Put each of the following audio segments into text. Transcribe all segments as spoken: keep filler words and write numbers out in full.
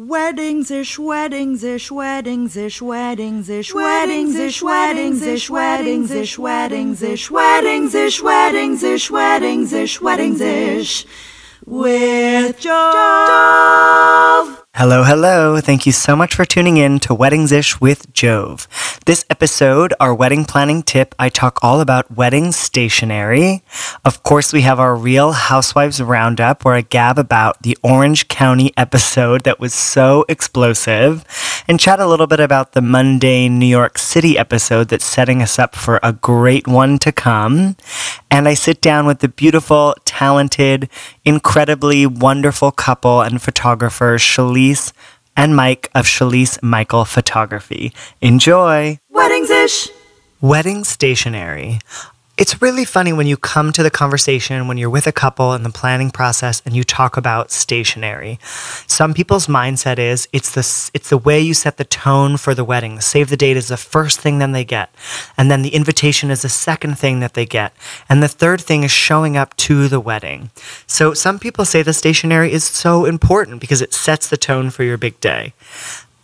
Weddings-ish, weddings-ish, weddings-ish, weddings-ish, weddings-ish, weddings-ish, weddings-ish, weddings-ish, weddings-ish, weddings-ish, weddings-ish, weddings-ish, with Jove. Hello, hello. Thank you so much for tuning in to Weddings-ish with Jove. This episode, our wedding planning tip, I talk all about wedding stationery. Of course, we have our Real Housewives Roundup, where I gab about the Orange County episode that was so explosive, and chat a little bit about the mundane New York City episode that's setting us up for a great one to come. And I sit down with the beautiful, talented, incredibly wonderful couple and photographer, Shalice and Mike of Shalice Michael Photography. Enjoy! Weddings-ish! Wedding stationery. It's really funny when you come to the conversation, when you're with a couple in the planning process and you talk about stationery. Some people's mindset is it's the, it's the way you set the tone for the wedding. The save the date is the first thing that they get. And then the invitation is the second thing that they get. And the third thing is showing up to the wedding. So some people say the stationery is so important because it sets the tone for your big day.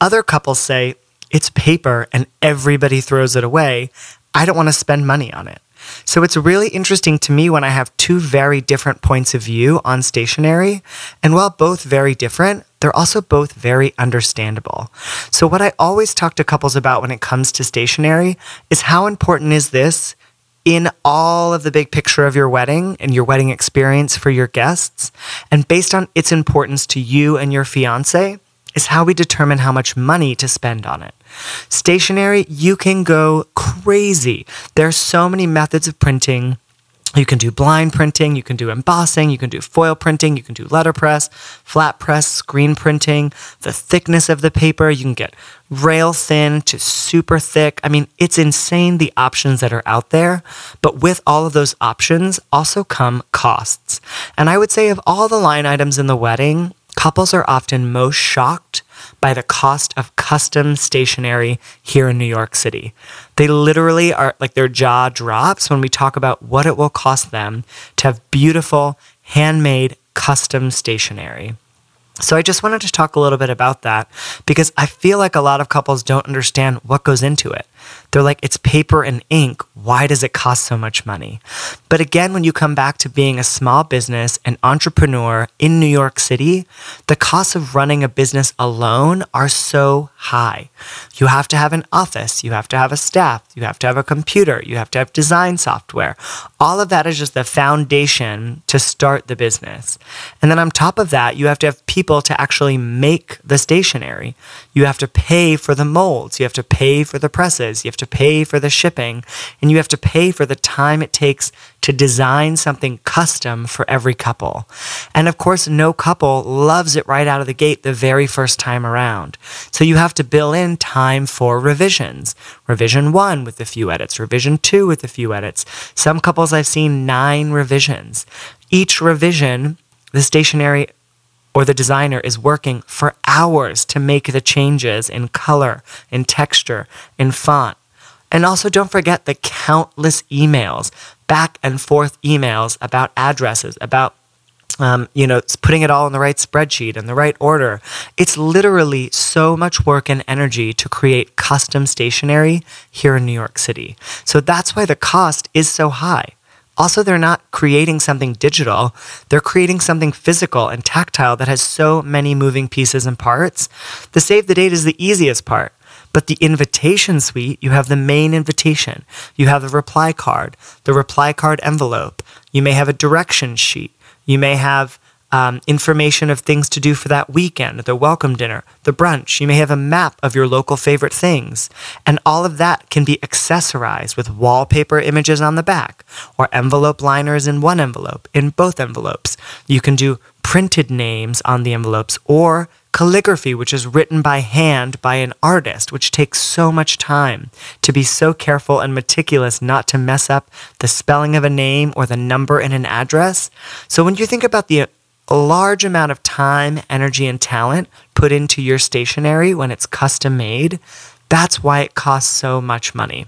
Other couples say it's paper and everybody throws it away. I don't want to spend money on it. So it's really interesting to me when I have two very different points of view on stationery, and while both very different, they're also both very understandable. So what I always talk to couples about when it comes to stationery is how important is this in all of the big picture of your wedding and your wedding experience for your guests, and based on its importance to you and your fiancé, is how we determine how much money to spend on it. Stationery, you can go crazy. There are so many methods of printing. You can do blind printing, you can do embossing, you can do foil printing, you can do letterpress, flat press, screen printing, the thickness of the paper. You can get rail thin to super thick. I mean, it's insane the options that are out there. But with all of those options also come costs. And I would say of all the line items in the wedding, couples are often most shocked by the cost of custom stationery here in New York City. They literally are, like, their jaw drops when we talk about what it will cost them to have beautiful, handmade, custom stationery. So I just wanted to talk a little bit about that because I feel like a lot of couples don't understand what goes into it. They're like, it's paper and ink. Why does it cost so much money? But again, when you come back to being a small business and entrepreneur in New York City, the costs of running a business alone are so high. You have to have an office. You have to have a staff. You have to have a computer. You have to have design software. All of that is just the foundation to start the business. And then on top of that, you have to have people to actually make the stationery. You have to pay for the molds, you have to pay for the presses, you have to pay for the shipping, and you have to pay for the time it takes to design something custom for every couple. And of course, no couple loves it right out of the gate the very first time around. So you have to bill in time for revisions. Revision one with a few edits, revision two with a few edits. Some couples I've seen nine revisions. Each revision, the stationery or the designer is working for hours to make the changes in color, in texture, in font. And also don't forget the countless emails, back and forth emails about addresses, about Um, you know, it's putting it all in the right spreadsheet and the right order. It's literally so much work and energy to create custom stationery here in New York City. So that's why the cost is so high. Also, they're not creating something digital. They're creating something physical and tactile that has so many moving pieces and parts. The save the date is the easiest part. But the invitation suite, you have the main invitation. You have the reply card, the reply card envelope. You may have a direction sheet. You may have um, information of things to do for that weekend, the welcome dinner, the brunch. You may have a map of your local favorite things. And all of that can be accessorized with wallpaper images on the back or envelope liners in one envelope, in both envelopes. You can do printed names on the envelopes or calligraphy, which is written by hand by an artist, which takes so much time to be so careful and meticulous not to mess up the spelling of a name or the number in an address. So when you think about the large amount of time, energy, and talent put into your stationery when it's custom made, that's why it costs so much money.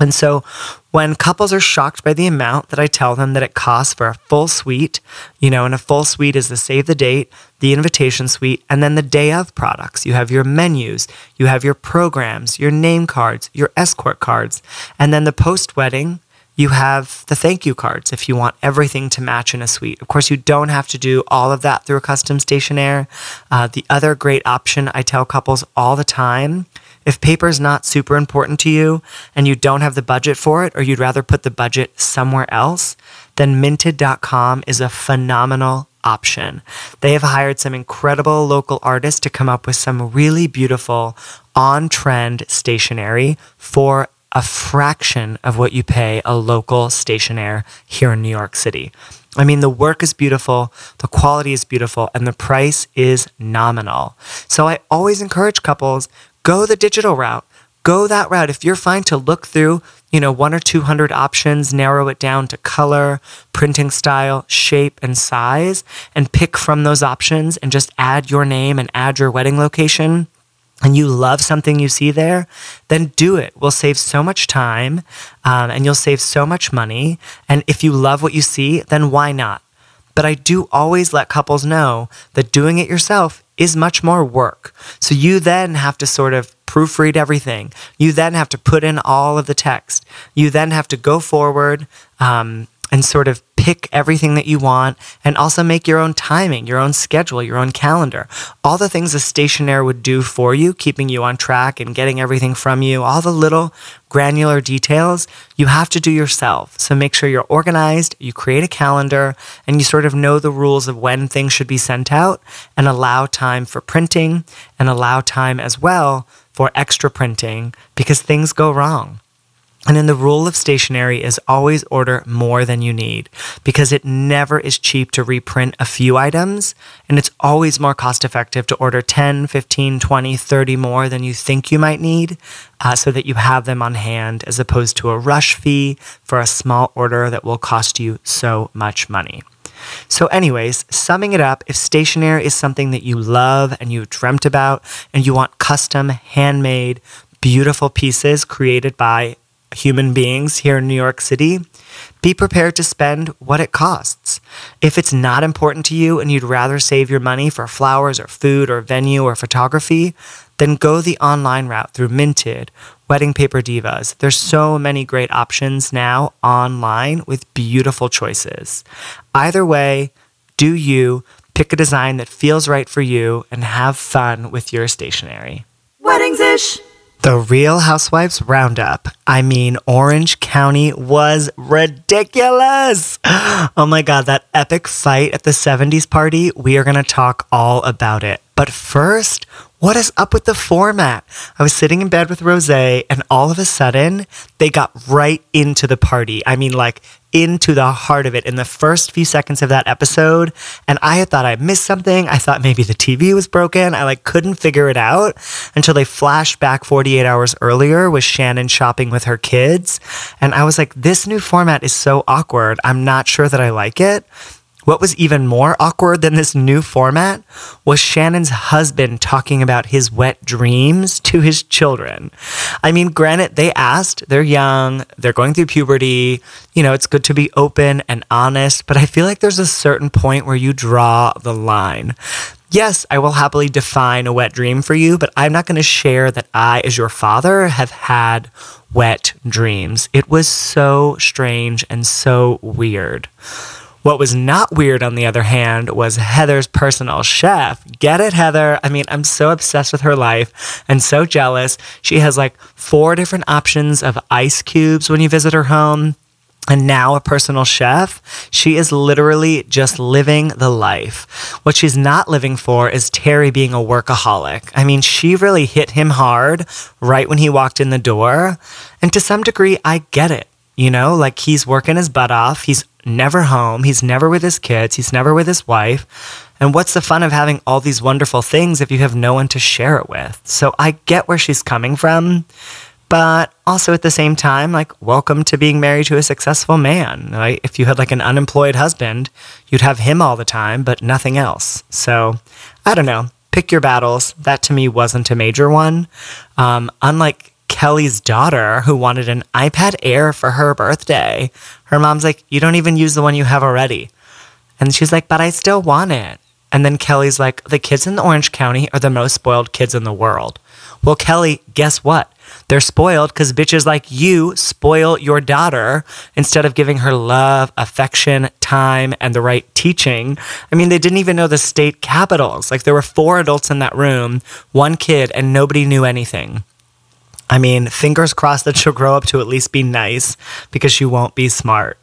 And so when couples are shocked by the amount that I tell them that it costs for a full suite, you know, and a full suite is the save the date, the invitation suite, and then the day of products. You have your menus, you have your programs, your name cards, your escort cards, and then the post-wedding, you have the thank you cards if you want everything to match in a suite. Of course, you don't have to do all of that through a custom stationery. Uh, the other great option I tell couples all the time, if paper is not super important to you and you don't have the budget for it, or you'd rather put the budget somewhere else, then minted dot com is a phenomenal option. They have hired some incredible local artists to come up with some really beautiful on-trend stationery for a fraction of what you pay a local stationer here in New York City. I mean, the work is beautiful, the quality is beautiful, and the price is nominal. So I always encourage couples, go the digital route, go that route. If you're fine to look through, you know, one or two hundred options, narrow it down to color, printing style, shape, and size, and pick from those options and just add your name and add your wedding location, and you love something you see there, then do it. We'll save so much time, um, and you'll save so much money. And if you love what you see, then why not? But I do always let couples know that doing it yourself is much more work. So you then have to sort of proofread everything. You then have to put in all of the text. You then have to go forward um, and sort of pick everything that you want, and also make your own timing, your own schedule, your own calendar. All the things a stationery would do for you, keeping you on track and getting everything from you, all the little granular details, you have to do yourself. So make sure you're organized, you create a calendar, and you sort of know the rules of when things should be sent out, and allow time for printing, and allow time as well for extra printing, because things go wrong. And then the rule of stationery is always order more than you need, because it never is cheap to reprint a few items, and it's always more cost effective to order ten, fifteen, twenty, thirty more than you think you might need, uh, so that you have them on hand, as opposed to a rush fee for a small order that will cost you so much money. So anyways, summing it up, if stationery is something that you love and you've dreamt about and you want custom, handmade, beautiful pieces created by human beings here in New York City, be prepared to spend what it costs. If it's not important to you and you'd rather save your money for flowers or food or venue or photography, then go the online route through Minted, Wedding Paper Divas. There's so many great options now online with beautiful choices. Either way, do you pick a design that feels right for you and have fun with your stationery. Weddings-ish! The Real Housewives Roundup. I mean, Orange County was ridiculous. Oh my God, that epic fight at the seventies party. We are going to talk all about it. But first, what is up with the format? I was sitting in bed with Rosé, and all of a sudden, they got right into the party. I mean, like, into the heart of it in the first few seconds of that episode. And I had thought I missed something. I thought maybe the T V was broken. I like couldn't figure it out until they flashed back forty-eight hours earlier with Shannon shopping with her kids. And I was like, this new format is so awkward. I'm not sure that I like it. What was even more awkward than this new format was Shannon's husband talking about his wet dreams to his children. I mean, granted, they asked, they're young, they're going through puberty, you know, it's good to be open and honest, but I feel like there's a certain point where you draw the line. Yes, I will happily define a wet dream for you, but I'm not going to share that I, as your father, have had wet dreams. It was so strange and so weird. What was not weird, on the other hand, was Heather's personal chef. Get it, Heather? I mean, I'm so obsessed with her life and so jealous. She has like four different options of ice cubes when you visit her home. And now a personal chef, she is literally just living the life. What she's not living for is Terry being a workaholic. I mean, she really hit him hard right when he walked in the door. And to some degree, I get it. You know, like he's working his butt off. He's never home. He's never with his kids. He's never with his wife. And what's the fun of having all these wonderful things if you have no one to share it with? So I get where she's coming from. But also at the same time, like, welcome to being married to a successful man, right? If you had like an unemployed husband, you'd have him all the time, but nothing else. So I don't know. Pick your battles. That to me wasn't a major one. Um, unlike Kelly's daughter who wanted an iPad Air for her birthday. Her mom's like, you don't even use the one you have already. And she's like, but I still want it. And then Kelly's like, the kids in Orange County are the most spoiled kids in the world. Well, Kelly, guess what? They're spoiled because bitches like you spoil your daughter instead of giving her love, affection, time, and the right teaching. I mean, they didn't even know the state capitals. Like, there were four adults in that room, one kid, and nobody knew anything. I mean, fingers crossed that she'll grow up to at least be nice because she won't be smart.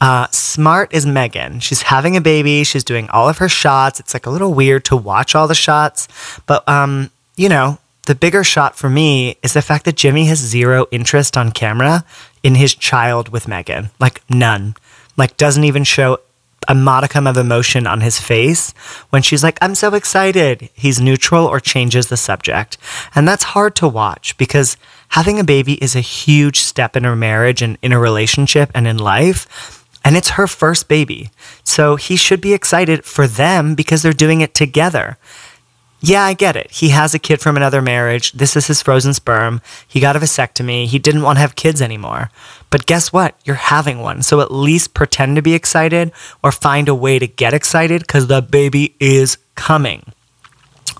Uh, smart is Megan. She's having a baby. She's doing all of her shots. It's like a little weird to watch all the shots. But, um, you know, the bigger shot for me is the fact that Jimmy has zero interest on camera in his child with Megan. Like, none. Like, doesn't even show a modicum of emotion on his face when she's like, I'm so excited. He's neutral or changes the subject. And that's hard to watch because having a baby is a huge step in a marriage and in a relationship and in life. And it's her first baby. So he should be excited for them because they're doing it together. Yeah, I get it. He has a kid from another marriage. This is his frozen sperm. He got a vasectomy. He didn't want to have kids anymore. But guess what? You're having one. So at least pretend to be excited or find a way to get excited because the baby is coming.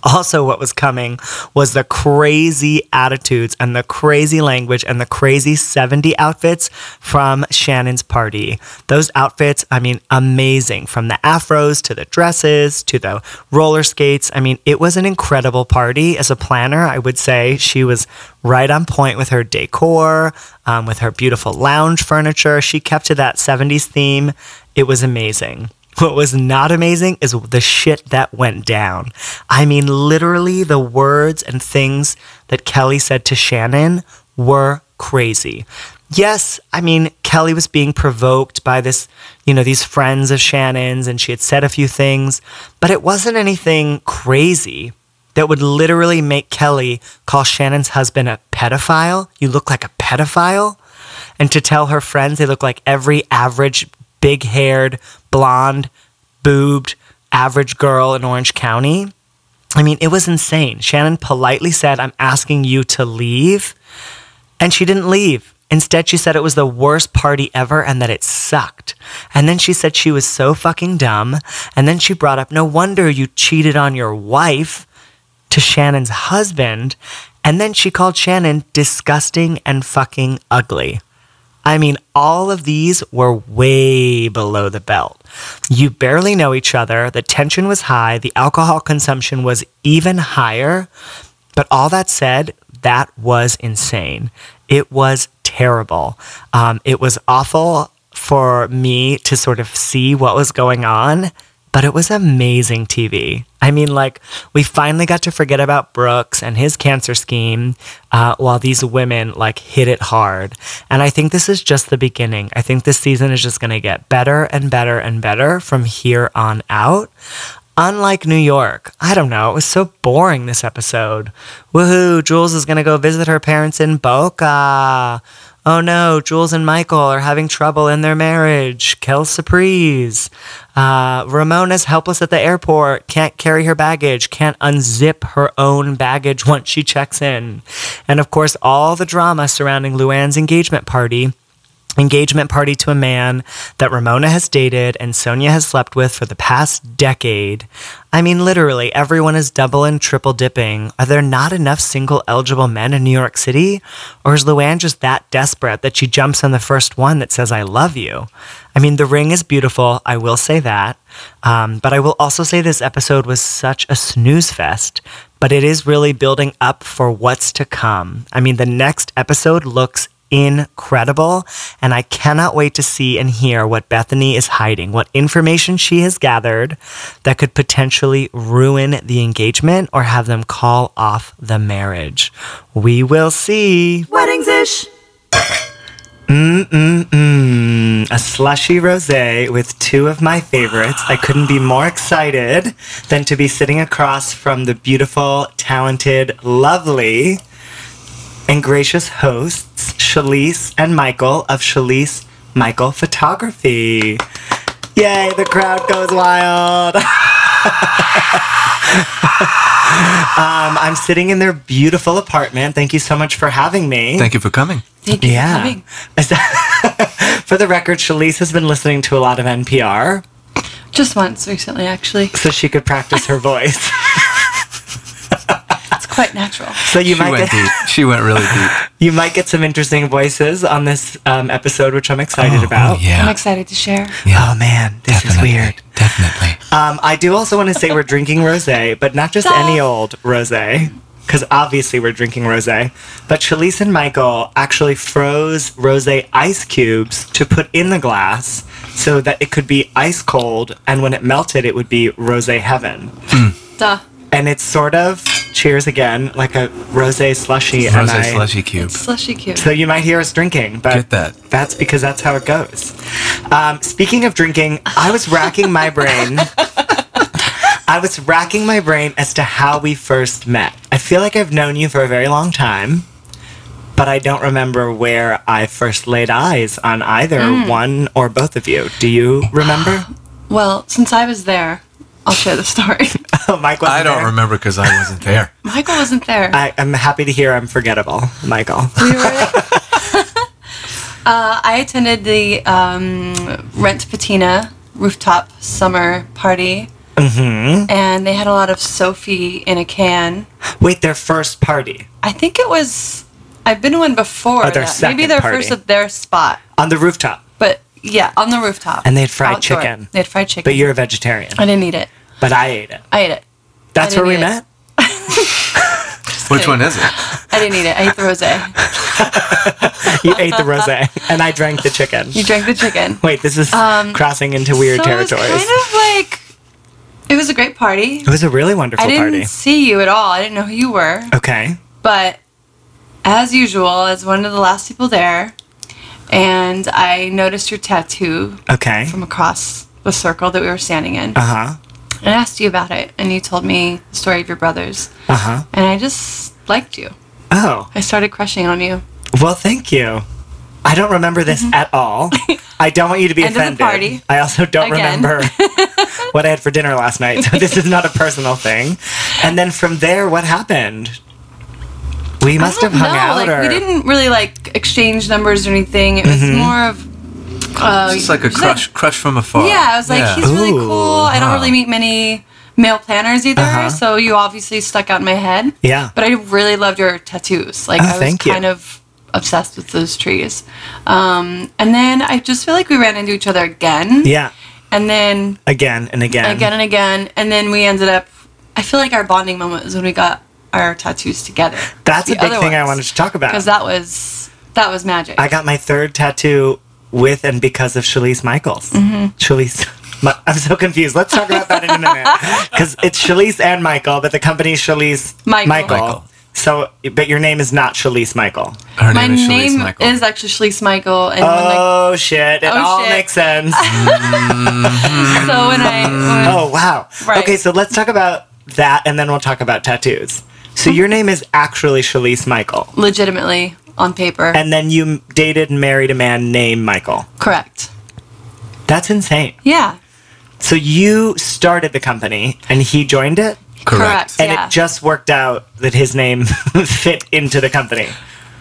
Also, what was coming was the crazy attitudes and the crazy language and the crazy seventy outfits from Shannon's party. Those outfits, I mean, amazing. From the afros to the dresses to the roller skates. I mean, it was an incredible party. As a planner, I would say she was right on point with her decor, um, with her beautiful lounge furniture. She kept to that seventies theme. It was amazing. What was not amazing is the shit that went down. I mean, literally the words and things that Kelly said to Shannon were crazy. Yes, I mean, Kelly was being provoked by this, you know, these friends of Shannon's, and she had said a few things, but it wasn't anything crazy that would literally make Kelly call Shannon's husband a pedophile. You look like a pedophile. And to tell her friends they look like every average big-haired, blonde, boobed, average girl in Orange County. I mean, it was insane. Shannon politely said, I'm asking you to leave. And she didn't leave. Instead, she said it was the worst party ever and that it sucked. And then she said she was so fucking dumb. And then she brought up, no wonder you cheated on your wife, to Shannon's husband. And then she called Shannon disgusting and fucking ugly. I mean, all of these were way below the belt. You barely know each other. The tension was high. The alcohol consumption was even higher. But all that said, that was insane. It was terrible. Um, it was awful for me to sort of see what was going on. But it was amazing T V. I mean, like, we finally got to forget about Brooks and his cancer scheme uh, while these women, like, hit it hard. And I think this is just the beginning. I think this season is just going to get better and better and better from here on out. Unlike New York. I don't know. It was so boring this episode. Woohoo, Jules is going to go visit her parents in Boca. Oh no, Jules and Michael are having trouble in their marriage. Quelle surprise. Uh, Ramona's helpless at the airport. Can't carry her baggage. Can't unzip her own baggage once she checks in. And of course, all the drama surrounding Luann's engagement party. Engagement party to a man that Ramona has dated and Sonia has slept with for the past decade. I mean, literally, everyone is double and triple dipping. Are there not enough single eligible men in New York City? Or is Luann just that desperate that she jumps on the first one that says, I love you? I mean, the ring is beautiful. I will say that. Um, but I will also say this episode was such a snooze fest, but it is really building up for what's to come. I mean, the next episode looks incredible, and I cannot wait to see and hear what Bethany is hiding, what information she has gathered that could potentially ruin the engagement or have them call off the marriage. We will see. Weddings-ish. Mm-mm-mm. A slushy rosé with two of my favorites. I couldn't be more excited than to be sitting across from the beautiful, talented, lovely, and gracious hosts, Shalice and Michael of Shalice Michael Photography. Yay, the crowd goes wild. um, I'm sitting in their beautiful apartment. Thank you so much for having me. Thank you for coming. Thank you yeah. for coming. For the record, Shalice has been listening to a lot of N P R. Just once recently, actually. So she could practice her voice. It's quite natural. So you she might went get deep. She went really deep. You might get some interesting voices on this um, episode, which I'm excited oh, about. Yeah. I'm excited to share. Yeah. Oh, man. This Definitely. is weird. Definitely. Um, I do also want to say we're drinking rosé, but not just Duh. any old rosé, because obviously we're drinking rosé. But Shalice and Michael actually froze rosé ice cubes to put in the glass so that it could be ice cold, and when it melted, it would be rosé heaven. Mm. Duh. And it's sort of, cheers again, like a rosé slushy. Rosé and I, slushy cube. Slushy cube. So you might hear us drinking, but Get that. that's because that's how it goes. Um, speaking of drinking, I was racking my brain. I was racking my brain as to how we first met. I feel like I've known you for a very long time, but I don't remember where I first laid eyes on either mm. one or both of you. Do you remember? Well, since I was there, I'll share the story. Oh, Mike wasn't I don't there. remember because I wasn't there. Michael wasn't there. I, I'm happy to hear I'm forgettable, Michael. We were, uh, I attended the um, Rent Patina rooftop summer party. Mm-hmm. And they had a lot of Sophie in a can. Wait, their first party? I think it was... I've been to one before. Oh, their that. second Maybe their party. first at their spot. On the rooftop? But yeah, on the rooftop. And they had fried outdoor. chicken. They had fried chicken. But you're a vegetarian. I didn't eat it. But I ate it. I ate it. That's where we met? Which kidding. one is it? I didn't eat it. I ate the rosé. You ate the rosé. And I drank the chicken. You drank the chicken. Wait, this is um, crossing into weird so territories. It was kind of like... It was a great party. It was a really wonderful party. I didn't party. see you at all. I didn't know who you were. Okay. But as usual, as one of the last people there, and I noticed your tattoo okay. from across the circle that we were standing in. Uh-huh. And I asked you about it, and you told me the story of your brothers. Uh-huh. And I just liked you. Oh. I started crushing on you. Well, thank you. I don't remember this mm-hmm. at all. I don't want you to be End offended. Of the party. I also don't Again. remember what I had for dinner last night, so this is not a personal thing. And then from there, what happened? We must have hung know. out. Like, or... We didn't really like exchange numbers or anything. It was mm-hmm. more of... Uh, it's just like a crush like, crush from afar. Yeah, I was like, yeah. he's Ooh, really cool. Huh. I don't really meet many male planners either, uh-huh. so you obviously stuck out in my head. Yeah. But I really loved your tattoos. Like, oh, I was thank kind you. of... obsessed with those trees. Um, and then I just feel like we ran into each other again. Yeah. And then... Again and again. Again and again. And then we ended up... I feel like our bonding moment was when we got our tattoos together. That's a big thing ones, I wanted to talk about. Because that was, that was magic. I got my third tattoo with and because of Shalice Michaels. Mm-hmm. Shalice... My, I'm so confused. Let's talk about that in a minute. Because it's Shalice and Michael, but the company is Shalice Michael. Michael. Michael. So, but your name is not Shalice Michael. Her My name is Shalice name Michael. is actually Shalice Michael. And oh, like, shit. It oh, all shit. makes sense. mm-hmm. So when I... When oh, wow. Right. Okay, so let's talk about that, and then we'll talk about tattoos. So your name is actually Shalice Michael. Legitimately, on paper. And then you dated and married a man named Michael. Correct. That's insane. Yeah. So you started the company, and he joined it? Correct. Correct. And yeah. it just worked out that his name fit into the company.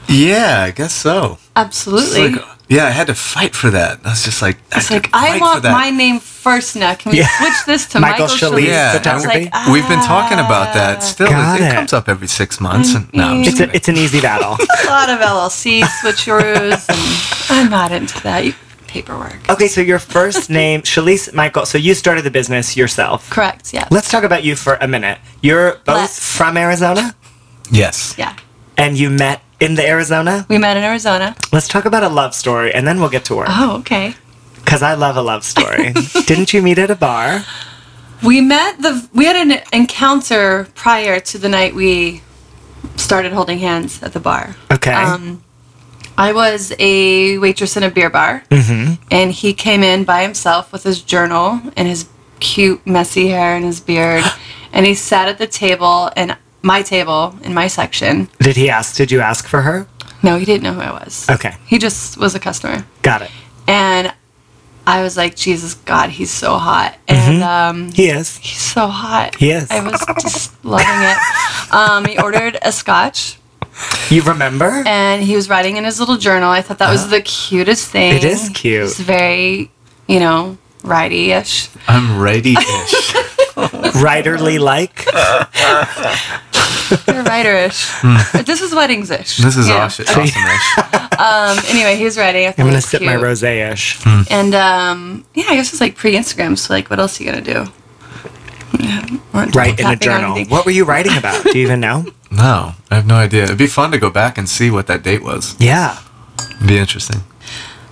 Yeah, I guess so. Absolutely. Like, yeah, I had to fight for that. I was just like, I it's like I want my name first now. Can we yeah. switch this to Michael, Michael Shalice? Yeah, I was like, ah, we've been talking about that. Still, it, it comes up every six months. And, no, I'm it's a, it's an easy battle. A lot of L L C switcheroos. And I'm not into that. You paperwork. Okay, so your first name, Shalice Michael, so you started the business yourself. Correct, yeah. Let's talk about you for a minute. You're both Let's. from Arizona? Yes. Yeah. And you met in the Arizona? We met in Arizona. Let's talk about a love story, and then we'll get to work. Oh, okay. Because I love a love story. Didn't you meet at a bar? We met, the we had an encounter prior to the night we started holding hands at the bar. Okay. Um, I was a waitress in a beer bar, mm-hmm. and he came in by himself with his journal and his cute, messy hair and his beard, and he sat at the table, and my table, in my section. Did he ask, did you ask for her? No, he didn't know who I was. Okay. He just was a customer. Got it. And I was like, Jesus, God, he's so hot. And mm-hmm. um, he is. He's so hot. He is. I was just loving it. Um, he ordered a scotch. You remember? And he was writing in his little journal. I thought that uh, was the cutest thing. It is cute. It's very, you know, righty-ish. I'm righty-ish. Writerly-like. You're writer-ish. Mm. This is weddings-ish. This is yeah. awesome-ish. um, anyway, he's ready. I'm going to sip cute. my rosé-ish. Mm. And, um, yeah, I guess it's like pre-Instagram, so like, what else are you going to do? Yeah, write in a journal. What were you writing about? Do you even know? No, I have no idea. It'd be fun to go back and see what that date was. Yeah. It'd be interesting.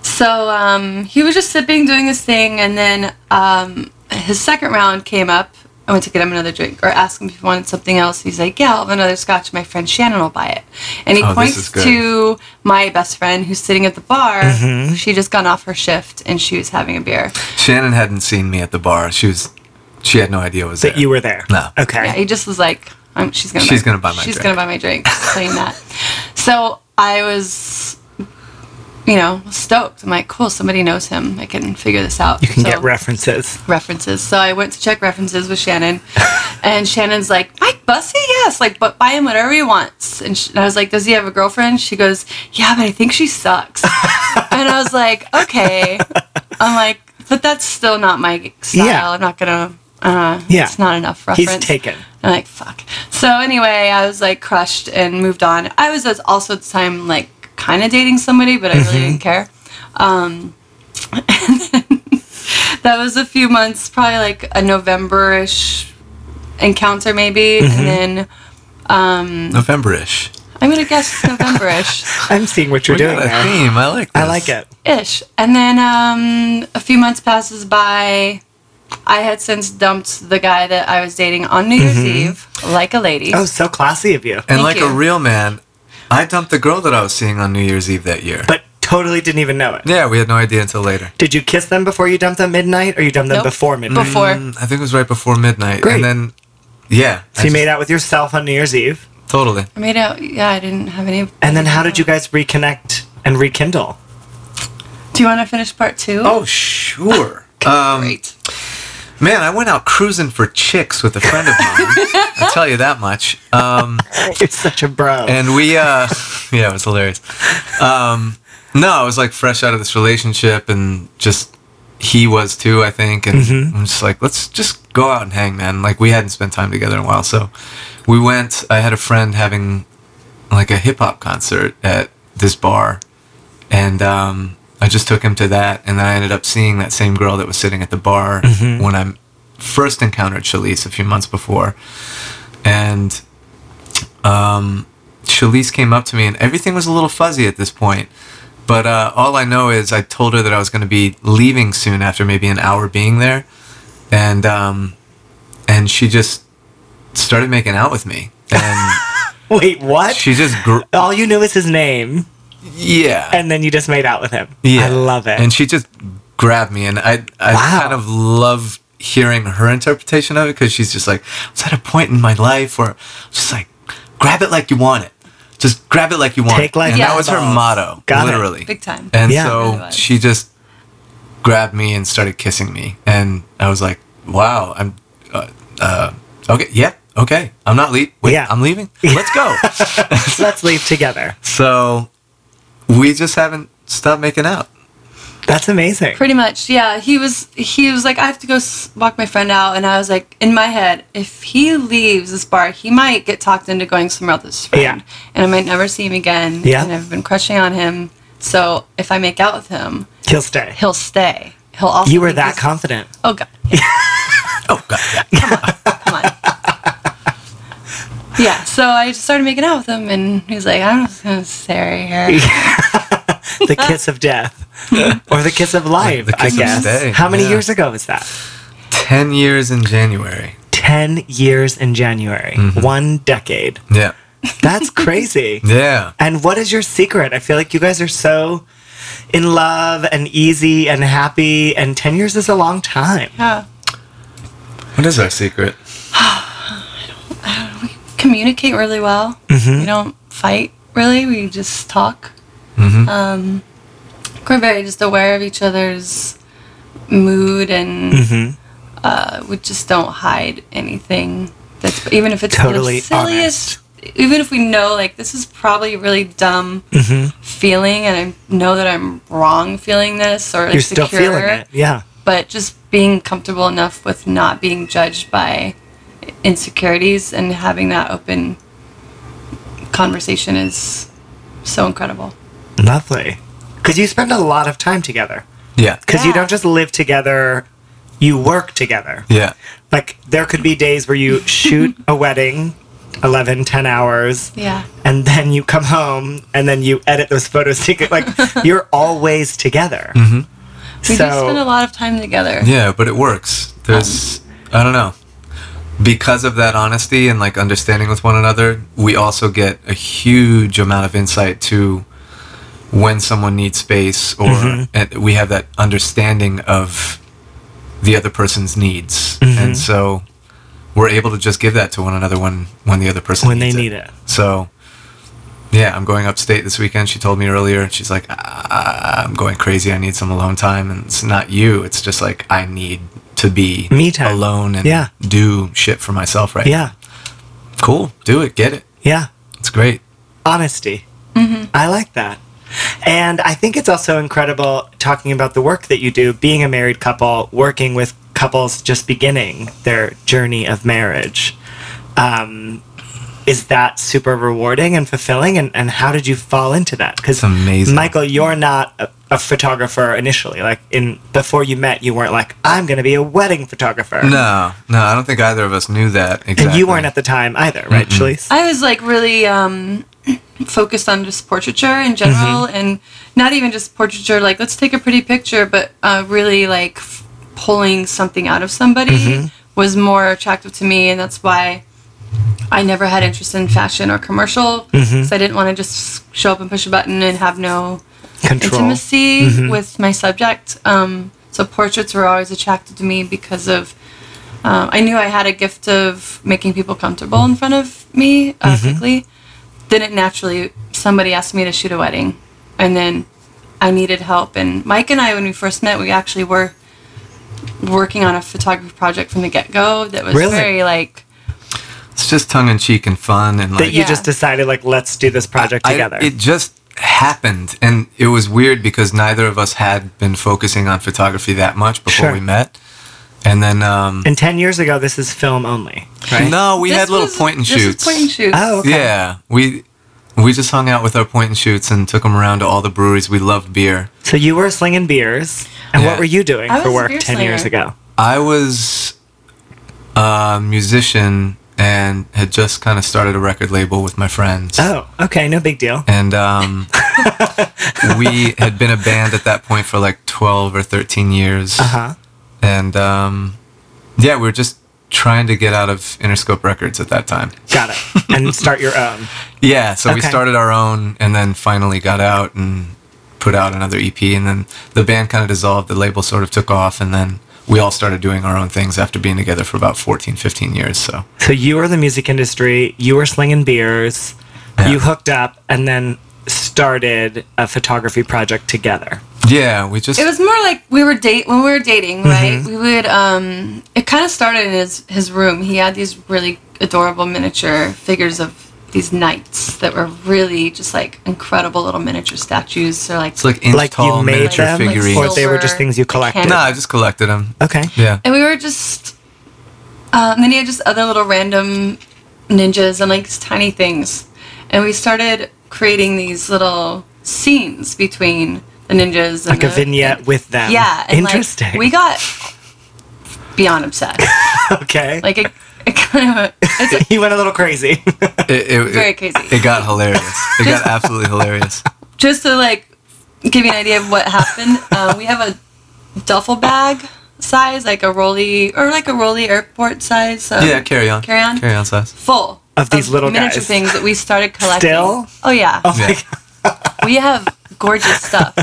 So, um, he was just sipping, doing his thing, and then um, his second round came up. I went to get him another drink or ask him if he wanted something else. He's like, yeah, I'll have another scotch. My friend Shannon will buy it. And he oh, points to my best friend who's sitting at the bar. Mm-hmm. She just got off her shift, and she was having a beer. Shannon hadn't seen me at the bar. She was... She had no idea it was that there. You were there. No. Okay. Yeah, he just was like, I'm, she's gonna. She's buy, gonna buy my. She's drink. gonna buy my drink. Saying that. So I was, you know, stoked. I'm like, cool. Somebody knows him. I can figure this out. You can so, get references. References. So I went to check references with Shannon, and Shannon's like, Mike Bussey, yes, like, but buy him whatever he wants. And, she, and I was like, does he have a girlfriend? She goes, yeah, but I think she sucks. And I was like, okay. I'm like, but that's still not my style. Yeah. I'm not gonna. Uh, yeah. It's not enough reference. He's taken. I'm like, fuck. So anyway, I was like crushed and moved on. I was also at the time like kind of dating somebody, but I mm-hmm. really didn't care. Um, and then that was a few months, probably like a November-ish encounter maybe. Mm-hmm. And then... Um, November-ish. I'm going to guess November-ish. I'm seeing what you're We're doing. Got a theme. I like this. I like it. Ish. And then um, a few months passes by... I had since dumped the guy that I was dating on New Year's mm-hmm. Eve, like a lady. Oh, so classy of you. And Thank like you. a real man, I dumped the girl that I was seeing on New Year's Eve that year. But totally didn't even know it. Yeah, we had no idea until later. Did you kiss them before you dumped them midnight, or you dumped nope. them before midnight? Before. Mm, I think it was right before midnight. Great. And then, yeah. So I you just... made out with yourself on New Year's Eve? Totally. I made out, yeah, I didn't have any... And then how did you guys reconnect and rekindle? Do you want to finish part two? Oh, sure. Um, Great. Man, I went out cruising for chicks with a friend of mine. I'll tell you that much. Um, it's such a bro. And we, uh, yeah, it was hilarious. Um, no, I was like fresh out of this relationship, and just he was too, I think. And mm-hmm. I'm just like, let's just go out and hang, man. Like, we hadn't spent time together in a while. So we went. I had a friend having like a hip hop concert at this bar. And, um, I just took him to that, and then I ended up seeing that same girl that was sitting at the bar mm-hmm. when I first encountered Shalice a few months before. And um, Shalice came up to me, and everything was a little fuzzy at this point. But uh, all I know is I told her that I was going to be leaving soon after maybe an hour being there. And um, and she just started making out with me. And Wait, what? She just gr- all you knew is his name. Yeah. And then you just made out with him. Yeah. I love it. And she just grabbed me, and I I wow. kind of love hearing her interpretation of it, because she's just like, I was at a point in my life where just like, grab it like you want it. Just grab it like you want Take it. Like and yeah, that was balls. her motto, Got literally. It. Big time. And yeah. so really she just grabbed me and started kissing me. And I was like, wow, I'm, uh, uh okay, yeah. Okay, I'm not leaving. Wait, yeah. I'm leaving? Let's go. Let's leave together. So... We just haven't stopped making out. That's amazing. Pretty much, yeah. He was he was like, I have to go walk my friend out, and I was like, in my head, if he leaves this bar, he might get talked into going somewhere else with his friend, yeah. and I might never see him again. Yeah. And I've been crushing on him, so if I make out with him, he'll stay. He'll stay. He'll also. You were that his- confident. Oh God. Yeah. oh God. Yeah. Come on. Come on. Yeah, so I just started making out with him, and he's like, I'm just going to stay right here. The kiss of death. Or the kiss of life, the kiss I guess. Of stay. How many yeah. years ago was that? Ten years in January. Ten years in January. Mm-hmm. One decade. Yeah. That's crazy. Yeah. And what is your secret? I feel like you guys are so in love and easy and happy, and ten years is a long time. Yeah. What is our secret? Communicate really well. Mm-hmm. We don't fight really. We just talk. Mm-hmm. Um, we're very just aware of each other's mood and mm-hmm. uh, we just don't hide anything. That's even if it's totally the silliest. Honest. Even if we know, like, this is probably a really dumb mm-hmm. feeling, and I know that I'm wrong feeling this, or like, you're still secure, feeling it, yeah. But just being comfortable enough with not being judged by insecurities and having that open conversation is so incredible. Lovely, because you spend a lot of time together. Yeah, because yeah. you don't just live together; you work together. Yeah, like there could be days where you shoot a wedding. eleven, ten hours. Yeah. And then you come home and then you edit those photos together. Like, you're always together. Mm-hmm. We so, do spend a lot of time together. Yeah, but it works. There's, um, I don't know. Because of that honesty and, like, understanding with one another, we also get a huge amount of insight to when someone needs space or mm-hmm. we have that understanding of the other person's needs. Mm-hmm. And so we're able to just give that to one another when, when the other person when needs they need it. it. So, yeah, I'm going upstate this weekend. She told me earlier. She's like, ah, I'm going crazy. I need some alone time. And it's not you. It's just like, I need to be Me time. alone and yeah. do shit for myself right yeah. now. Cool. Do it. Get it. Yeah. It's great. Honesty. Mm-hmm. I like that. And I think it's also incredible talking about the work that you do, being a married couple, working with couples just beginning their journey of marriage. Um, is that super rewarding and fulfilling? And, and how did you fall into that? Because Michael, you're not a, a photographer initially. Like in before you met, you weren't like, I'm going to be a wedding photographer. No, no, I don't think either of us knew that exactly. And you weren't at the time either, right, mm-hmm. Shalice? I was like really um, focused on just portraiture in general, mm-hmm. and not even just portraiture. Like, let's take a pretty picture, but uh, really like. pulling something out of somebody mm-hmm. was more attractive to me, and that's why I never had interest in fashion or commercial, because mm-hmm. I didn't want to just show up and push a button and have no Control. intimacy mm-hmm. with my subject. Um, so portraits were always attractive to me because of uh, I knew I had a gift of making people comfortable in front of me uh, mm-hmm. quickly. Didn't naturally. Somebody asked me to shoot a wedding, and then I needed help. And Mike and I, when we first met, we actually were working on a photography project from the get-go that was really? very like it's just tongue-in-cheek and fun, and like that you yeah. just decided like let's do this project I, together. I, it just happened, and it was weird because neither of us had been focusing on photography that much before sure. we met. And then um and ten years ago, this is film only, right? No, we this had little was, point and shoots point and shoots oh okay. yeah we We just hung out with our point and shoots and took them around to all the breweries. We loved beer. So you were slinging beers. And yeah. what were you doing I for work ten slinger. years ago? I was a musician and had just kind of started a record label with my friends. Oh, okay. No big deal. And um, we had been a band at that point for like twelve or thirteen years. Uh-huh. And um, yeah, we were just trying to get out of Interscope Records at that time. Got it. And start your own. Yeah, so okay. we started our own and then finally got out and put out another E P, and then the band kind of dissolved, the label sort of took off, and then we all started doing our own things after being together for about fourteen, fifteen years. So So you were in the music industry, you were slinging beers, yeah. you hooked up, and then started a photography project together. Yeah, we just... It was more like we were date when we were dating, right? Mm-hmm. We would... Um, it kind of started in his, his room. He had these really adorable miniature figures of these knights that were really just like incredible little miniature statues. They're like it's like, like tall you made miniature them, figurines, like or they were just things you collected. No, I just collected them. Okay, yeah. And we were just, um, then he had just other little random ninjas and like tiny things, and we started creating these little scenes between the ninjas, and like the, a vignette and, with them. Yeah, and interesting. Like, we got beyond obsessed. Okay, like. A, It kind of, it's like, he went a little crazy. It, it, Very crazy. It got hilarious. It just, got absolutely hilarious. Just to like give you an idea of what happened, uh, we have a duffel bag size, like a rolly or like a rolly airport size. Um, yeah, carry on. Carry on. Carry on size. Full of these of little miniature guys. Things that we started collecting. Still? Oh yeah. Oh my God. We have gorgeous stuff.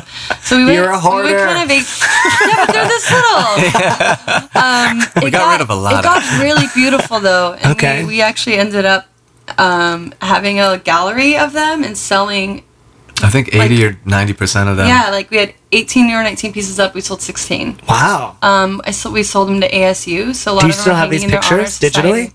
So we went. You're a hoarder. We were kind of a, yeah, but they're this little. Yeah. Um, we got, got rid of a lot. It of got really beautiful though, and okay. we, we actually ended up um, having a gallery of them and selling I think eighty like, or ninety percent of them. Yeah, like we had eighteen or nineteen pieces up. We sold sixteen. Wow. Um, I so, we sold them to A S U. So a lot Do you of them still have these pictures digitally?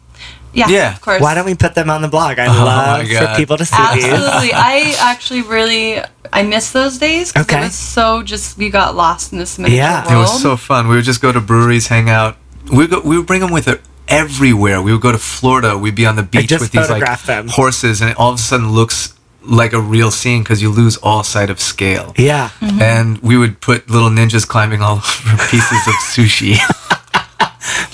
Yeah, yeah, of course. Why don't we put them on the blog? I oh love for people to see Absolutely. these. Absolutely. I actually really, I miss those days because okay. it was so just, we got lost in this miniature yeah. world. It was so fun. We would just go to breweries, hang out. We would, go, we would bring them with it. Everywhere we would go to Florida, we'd be on the beach with these like them. horses, and it all of a sudden looks like a real scene because you lose all sight of scale. Yeah, mm-hmm. And we would put little ninjas climbing all over pieces of sushi.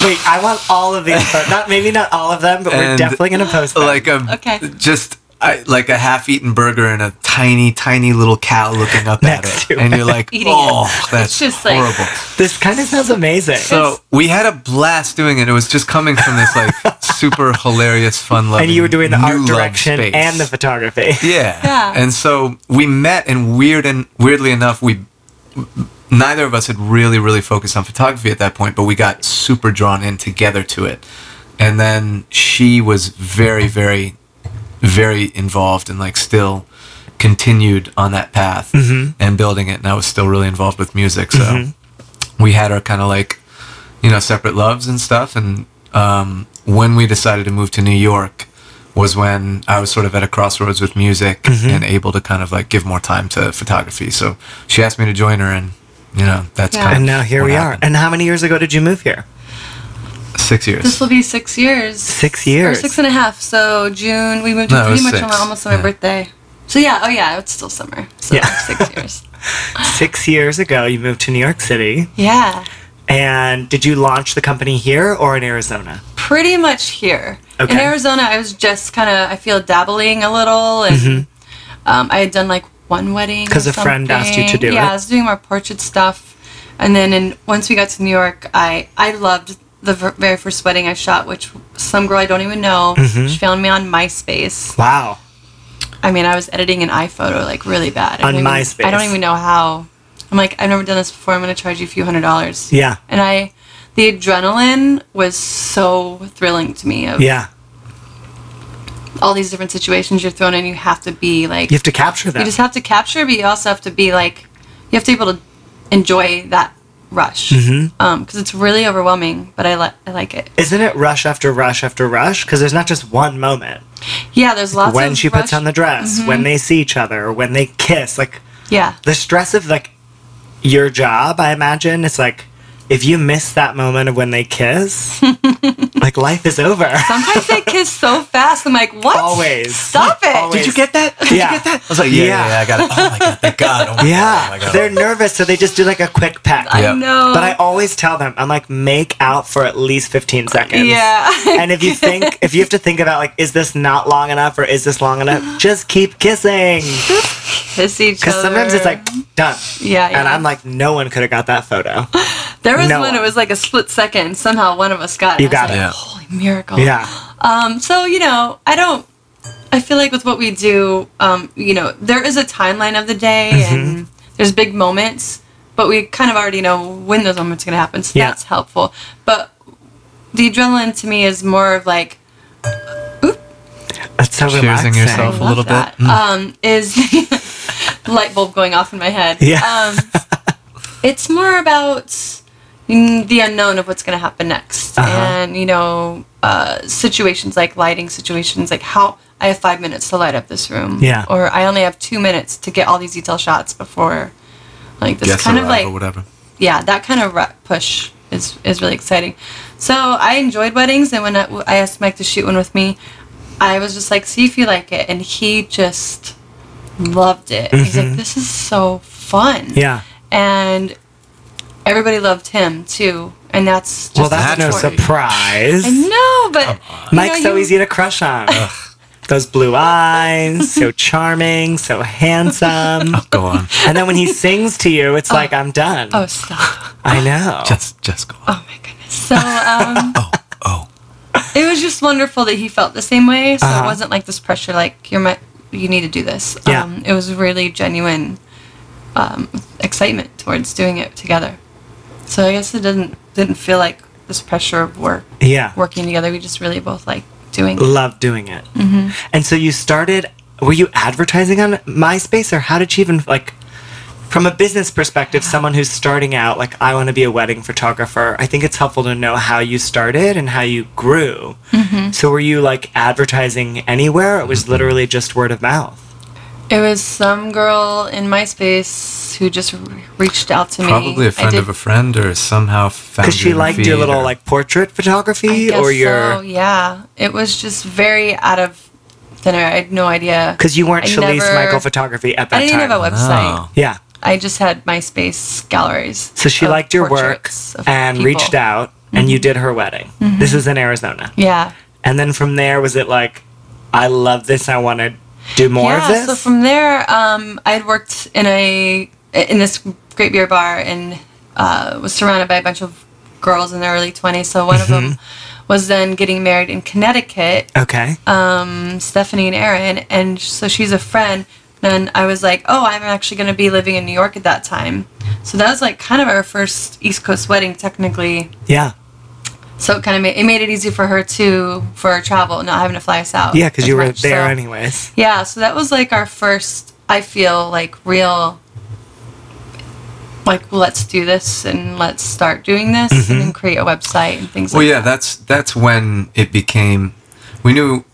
Wait, I want all of these. Not maybe not all of them, but and we're definitely gonna post them. Like a okay. just I, like a half-eaten burger and a tiny, tiny little cow looking up Next at it, to and it. You're like, Eating oh, it. that's just horrible. Like, this kind of sounds amazing. So we had a blast doing it. It was just coming from this like super hilarious, fun-loving, and you were doing the art direction and the photography. Yeah. yeah, and so we met, and weird and weirdly enough, we neither of us had really, really focused on photography at that point, but we got super drawn in together to it, and then she was very, very. very involved and like still continued on that path mm-hmm. and building it, and I was still really involved with music, so mm-hmm. we had our kind of like, you know, separate loves and stuff, and um when we decided to move to New York was when I was sort of at a crossroads with music mm-hmm. and able to kind of like give more time to photography, so she asked me to join her, and you know that's yeah. kind of and now here we happened. are. And how many years ago did you move here? Six years. This will be six years. Six years or six and a half. So June we moved to no, pretty much on my, almost on my yeah. birthday, so yeah oh yeah it's still summer, so yeah. six years. Six years ago you moved to New York City. Yeah. And did you launch the company here or in Arizona? Pretty much here. Okay. In Arizona I was just kind of I feel dabbling a little, and mm-hmm. um, I had done like one wedding because a something. friend asked you to do yeah, it yeah I was doing more portrait stuff, and then in, once we got to New York I I loved the very first wedding I shot, which some girl I don't even know, mm-hmm. she found me on MySpace. Wow. I mean, I was editing an iPhoto, like, really bad. I on even, MySpace. I don't even know how. I'm like, I've never done this before. I'm going to charge you a few hundred dollars. Yeah. And I, the adrenaline was so thrilling to me. Of yeah. all these different situations you're thrown in, you have to be, like... You have to capture that. You just have to capture, but you also have to be, like... You have to be able to enjoy that rush because mm-hmm. um, it's really overwhelming, but I, li- I like it. Isn't it rush after rush after rush? Because there's not just one moment. Yeah, there's lots when of when she rush. puts on the dress, mm-hmm. when they see each other, when they kiss, like yeah, the stress of like your job. I imagine it's like if you miss that moment of when they kiss, like life is over. Sometimes they kiss so fast. I'm like, what? Always stop it. Always. Did you get that? Did yeah. you get that? I was like, yeah, yeah, yeah, I got it. Oh my god, thank God. Oh my yeah, god. Oh my god. They're nervous, so they just do like a quick peck. I yep. know. But I always tell them, I'm like, make out for at least fifteen seconds. Yeah. And if you think, if you have to think about like, is this not long enough or is this long enough? Just keep kissing. Kiss each other. Because sometimes it's like done. Yeah, yeah. And I'm like, no one could have got that photo. There was no one. It was like a split second. Somehow one of us got it. You got it. Like, yeah. Holy miracle. Yeah. Um, so, you know, I don't... I feel like with what we do, um, you know, there is a timeline of the day mm-hmm. and there's big moments, but we kind of already know when those moments are going to happen, so yeah. that's helpful. But the adrenaline to me is more of like... Oop. That's so relaxing. Cheersing yourself a little that. bit. Mm. Um, is the light bulb going off in my head. Yeah. Um, it's more about... the unknown of what's going to happen next uh-huh. and you know uh situations like lighting situations like how I have five minutes to light up this room yeah or I only have two minutes to get all these detail shots before like this Guess kind of like or whatever yeah that kind of push is is really exciting. So I enjoyed weddings, and when I, I asked Mike to shoot one with me I was just like, see if you like it, and he just loved it. Mm-hmm. He's like, this is so fun. Yeah. And everybody loved him too, and that's just well. That's no surprise. I know, but Mike's so easy to crush on. Those blue eyes, so charming, so handsome. Oh, go on. And then when he sings to you, it's oh. like I'm done. Oh, stop! I know. Just, just go on. Oh my goodness. So, um, oh, oh. It was just wonderful that he felt the same way. So uh-huh. it wasn't like this pressure, like you're my, you need to do this. Yeah. Um, it was really genuine um, excitement towards doing it together. So I guess it didn't didn't feel like this pressure of work. Yeah. Working together, we just really both like doing it. Love doing it. Mm-hmm. And so you started were you advertising on MySpace, or how did you even, like, from a business perspective, someone who's starting out, like, I want to be a wedding photographer, I think it's helpful to know how you started and how you grew. Mm-hmm. So were you, like, advertising anywhere? It was literally just word of mouth. It was some girl in MySpace who just reached out to me. Probably a friend of a friend, or somehow found you. Because she liked your little, like, portrait photography, or your... So, yeah. It was just very out of thin air. I had no idea. Because you weren't Shalice Michael Photography at that time. I didn't have a website. No. Yeah. I just had MySpace galleries. So she liked your work and people. reached out, mm-hmm. and you did her wedding. Mm-hmm. This was in Arizona. Yeah. And then from there, was it like, I love this, I want to do more yeah, of this? Yeah, so from there, um, I had worked in a in this great beer bar, and uh, was surrounded by a bunch of girls in their early twenties. So one mm-hmm. of them was then getting married in Connecticut. Okay. Um, Stephanie and Erin, and so she's a friend. Then I was like, oh, I'm actually going to be living in New York at that time. So that was like kind of our first East Coast wedding, technically. Yeah. So it kind of made it, made it easy for her, too, for her travel, not having to fly us out. Yeah, because you were much, there so. anyways. Yeah, so that was like our first, I feel, like, real, like, let's do this and let's start doing this mm-hmm. and then create a website and things well, like yeah, that. Well, yeah, that's, that's when it became, we knew,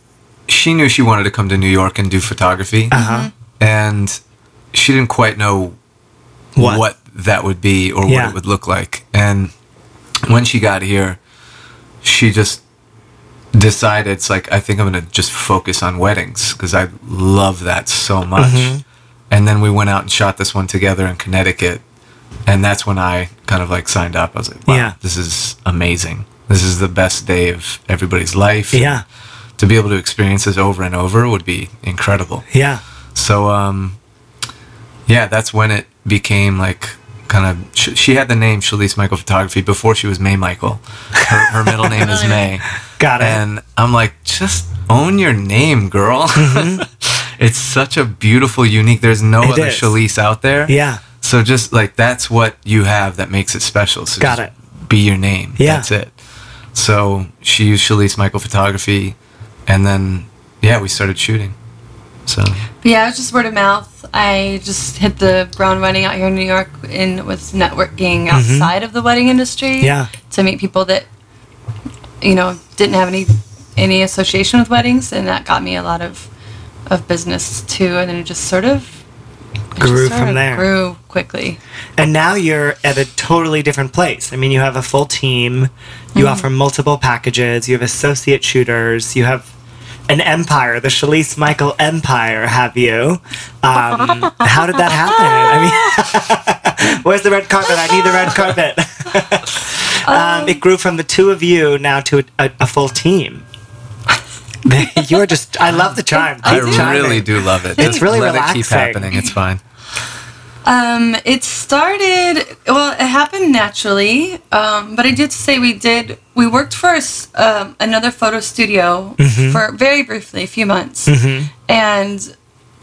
she knew she wanted to come to New York and do photography. Uh-huh. And she didn't quite know what, what that would be or yeah. what it would look like. And when she got here, she just decided, it's like, I think I'm going to just focus on weddings because I love that so much. Mm-hmm. And then we went out and shot this one together in Connecticut. And that's when I kind of like signed up. I was like, wow, yeah. this is amazing. This is the best day of everybody's life. Yeah. And to be able to experience this over and over would be incredible. Yeah. So, um, yeah, that's when it became, like, kind of... Sh- she had the name Shalice Michael Photography before she was May Michael. Her, her middle name is May. Got it. And I'm like, just own your name, girl. Mm-hmm. It's such a beautiful, unique... There's no it other is. Shalice out there. Yeah. So just, like, that's what you have that makes it special. So Got it. Be your name. Yeah. That's it. So she used Shalice Michael Photography, and then, yeah, we started shooting. So... But yeah, it was just word of mouth. I just hit the ground running out here in New York and was networking outside mm-hmm. of the wedding industry yeah. to meet people that, you know, didn't have any any association with weddings, and that got me a lot of of business too. And then it just sort of grew sort from of there. Grew quickly. And now you're at a totally different place. I mean, you have a full team. You mm-hmm. offer multiple packages. You have associate shooters. You have an empire, the Shalice Michael empire, have you? Um, how did that happen? I mean, where's the red carpet? I need the red carpet. um, um, it grew from the two of you now to a, a, a full team. You're just, I love the chime. I chiming. really do love it. Just it's really let relaxing. It keep happening. It's fine. Um, it started, well, it happened naturally, um, but I did say we did, we worked for um, another photo studio mm-hmm. for very briefly, a few months, mm-hmm. and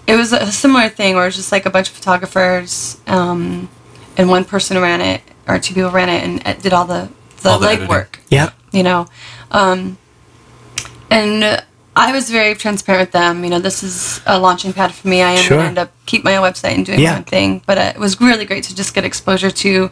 it was a similar thing where it was just like a bunch of photographers, um, and one person ran it, or two people ran it, and did all the, the all legwork, yeah, you know, um, and I was very transparent with them. You know, this is a launching pad for me. I am sure. going to end up keep my own website and doing yeah. my own thing. But uh, it was really great to just get exposure to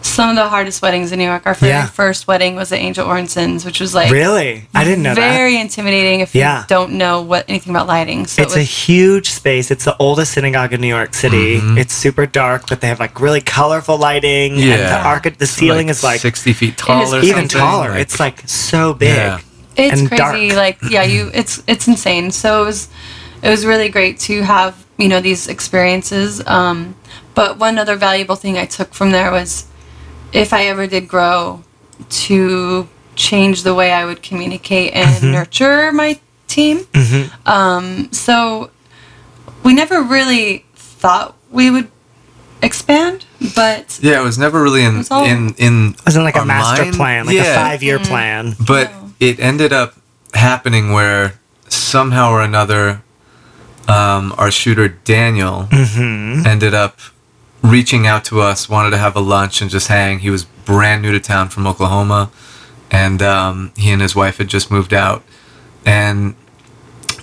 some of the hardest weddings in New York. Our very yeah. first wedding was at Angel Orenson's, which was like... Really? I didn't know very that. Very intimidating if yeah. you don't know what anything about lighting. So it's it was, a huge space. It's the oldest synagogue in New York City. Mm-hmm. It's super dark, but they have like really colorful lighting. Yeah. And the, arc- the ceiling like is like... sixty feet tall or something. Even taller. Like, it's like so big. Yeah. It's and crazy, dark. Like yeah, you. It's it's insane. So it was, it was really great to have you know these experiences. Um, but one other valuable thing I took from there was, if I ever did grow, to change the way I would communicate and mm-hmm. nurture my team. Mm-hmm. Um, so we never really thought we would expand, but yeah, it was never really in it was all, in in. It wasn't like a master mind. plan, like yeah. a five-year mm-hmm. plan, but. No. It ended up happening where somehow or another, um, our shooter Daniel mm-hmm. ended up reaching out to us, wanted to have a lunch and just hang. He was brand new to town from Oklahoma, and um, he and his wife had just moved out. And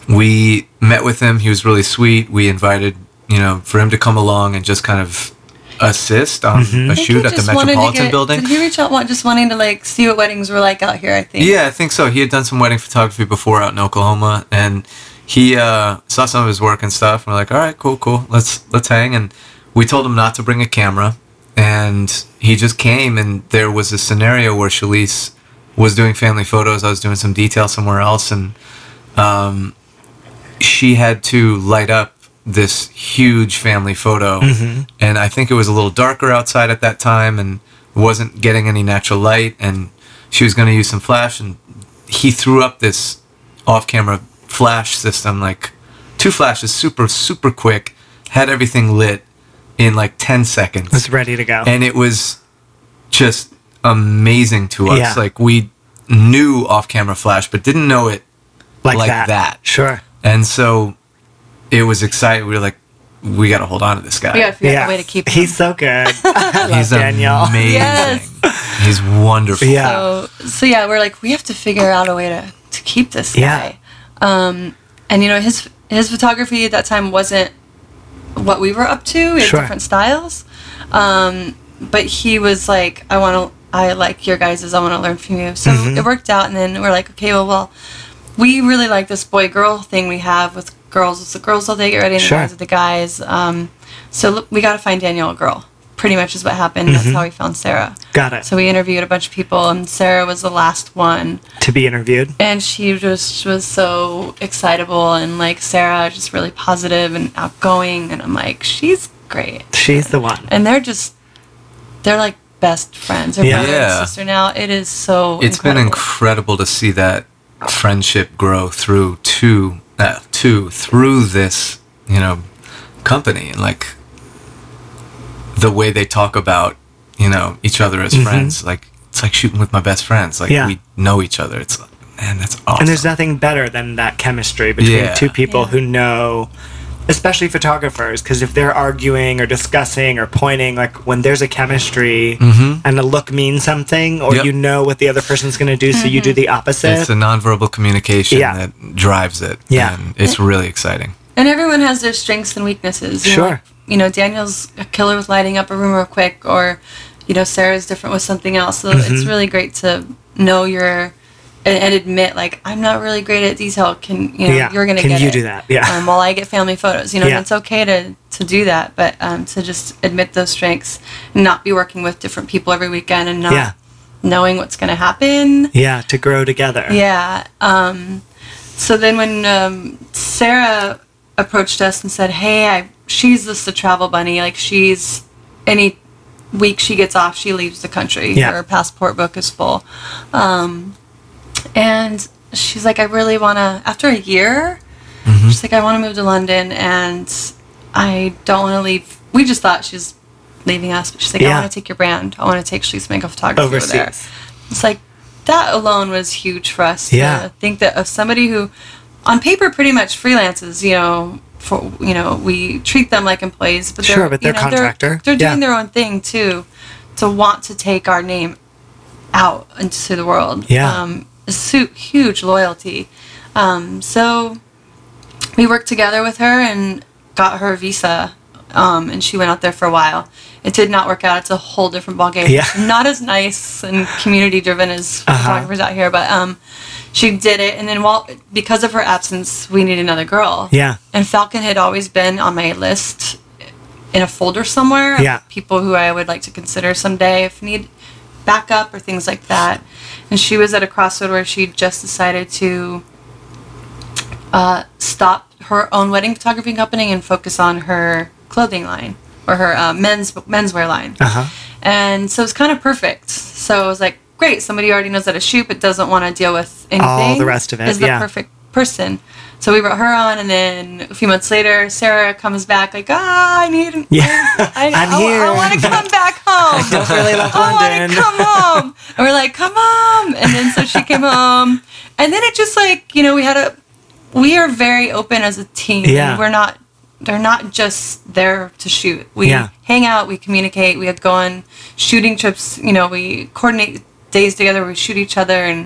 we met with him. He was really sweet. We invited, you know, for him to come along and just kind of assist on mm-hmm. a shoot at the Metropolitan get, building. Did he reach out just wanting to like see what weddings were like out here, I think? Yeah, I think so. He had done some wedding photography before out in Oklahoma, and he uh, saw some of his work and stuff, and we're like, all right, cool, cool. Let's let's hang. And we told him not to bring a camera, and he just came, and there was a scenario where Shalice was doing family photos. I was doing some detail somewhere else, and um, she had to light up this huge family photo, mm-hmm. and I think it was a little darker outside at that time and wasn't getting any natural light, and she was going to use some flash, and he threw up this off-camera flash system, like two flashes, super super quick, had everything lit in like ten seconds. It was ready to go, and it was just amazing to us. Yeah. Like, we knew off-camera flash but didn't know it like, like that. that sure and so it was exciting. We were like, we got to hold on to this guy. We got to figure out a way to keep him. He's so good. I love He's Daniel. Amazing. Yes. He's wonderful. Yeah. So, so, yeah, we're like, we have to figure out a way to, to keep this yeah. guy. Um, and, you know, his his photography at that time wasn't what we were up to. We had sure. different styles. Um, but he was like, I want to, I like your guys's, I want to learn from you. So mm-hmm. it worked out. And then we're like, okay, well, well, we really like this boy-girl thing we have with girls. It's the girls all day, get ready, and sure. the guys with the guys. Um, so l- we got to find Danielle a girl, pretty much is what happened. Mm-hmm. That's how we found Sarah. Got it. So we interviewed a bunch of people, and Sarah was the last one to be interviewed. And she just was so excitable, and like Sarah, just really positive and outgoing. And I'm like, she's great. She's the one. And they're just, they're like best friends. They're yeah. brother yeah. and sister now. It is so It's incredible. been incredible to see that friendship grow through two Uh, too through this, you know, company, and like the way they talk about, you know, each other as mm-hmm. friends. Like, it's like shooting with my best friends. Like yeah. we know each other. It's like, man, that's awesome. And there's nothing better than that chemistry between yeah. two people yeah. who know, especially photographers, because if they're arguing or discussing or pointing, like when there's a chemistry mm-hmm. and a look means something, or yep. you know what the other person's going to do, mm-hmm. so you do the opposite. It's the nonverbal communication yeah. that drives it. Yeah. And it's really exciting. And everyone has their strengths and weaknesses. You sure. know, you know, Daniel's a killer with lighting up a room real quick, or, you know, Sarah's different with something else. So mm-hmm. it's really great to know your... and admit, like, I'm not really great at detail. Can you know yeah. you're gonna Can get you it. do that? Yeah. Um, while I get family photos, you know, yeah. and it's okay to, to do that, but um, to just admit those strengths, and not be working with different people every weekend, and not yeah. knowing what's gonna happen. Yeah, to grow together. Yeah. Um, so then when um, Sarah approached us and said, "Hey, I she's just a travel bunny. Like, she's any week she gets off, she leaves the country. Yeah. Her passport book is full." Um, And she's like, I really want to, after a year, mm-hmm. she's like, I want to move to London, and I don't want to leave. We just thought she was leaving us, but she's like, yeah. I want to take your brand. I want to take Shalice Michael Photography over there. It's like, that alone was huge for us. Yeah. To think that of somebody who, on paper, pretty much freelances, you know, for, you know, we treat them like employees, but they're, sure, but they're you know, contractor. They're, they're doing yeah. their own thing too, to want to take our name out into the world. Yeah. Um, huge loyalty. Um, so we worked together with her and got her visa, um, and she went out there for a while. It did not work out. It's a whole different ballgame. Yeah. Not as nice and community-driven as uh-huh. photographers out here, but um, she did it. And then while, because of her absence, we need another girl. Yeah. And Falcon had always been on my list in a folder somewhere. Yeah. Of people who I would like to consider someday if need backup or things like that. And she was at a crossroad where she just decided to uh, stop her own wedding photography company and focus on her clothing line, or her uh, men's menswear line. Uh-huh. And so it's kind of perfect. So it was like, great, somebody already knows how to shoot but doesn't want to deal with anything. All the rest of it, is the yeah. perfect person. So we brought her on, and then a few months later, Sarah comes back like, ah, oh, I need, yeah, I, I'm I, here. I, I want to come back home. I don't really love London. I want to come home. And we're like, come home. And then so she came home, and then it just like, you know, we had a, we are very open as a team. Yeah. We're not, they're not just there to shoot. We yeah. hang out, we communicate, we have gone shooting trips. You know, we coordinate days together, we shoot each other, and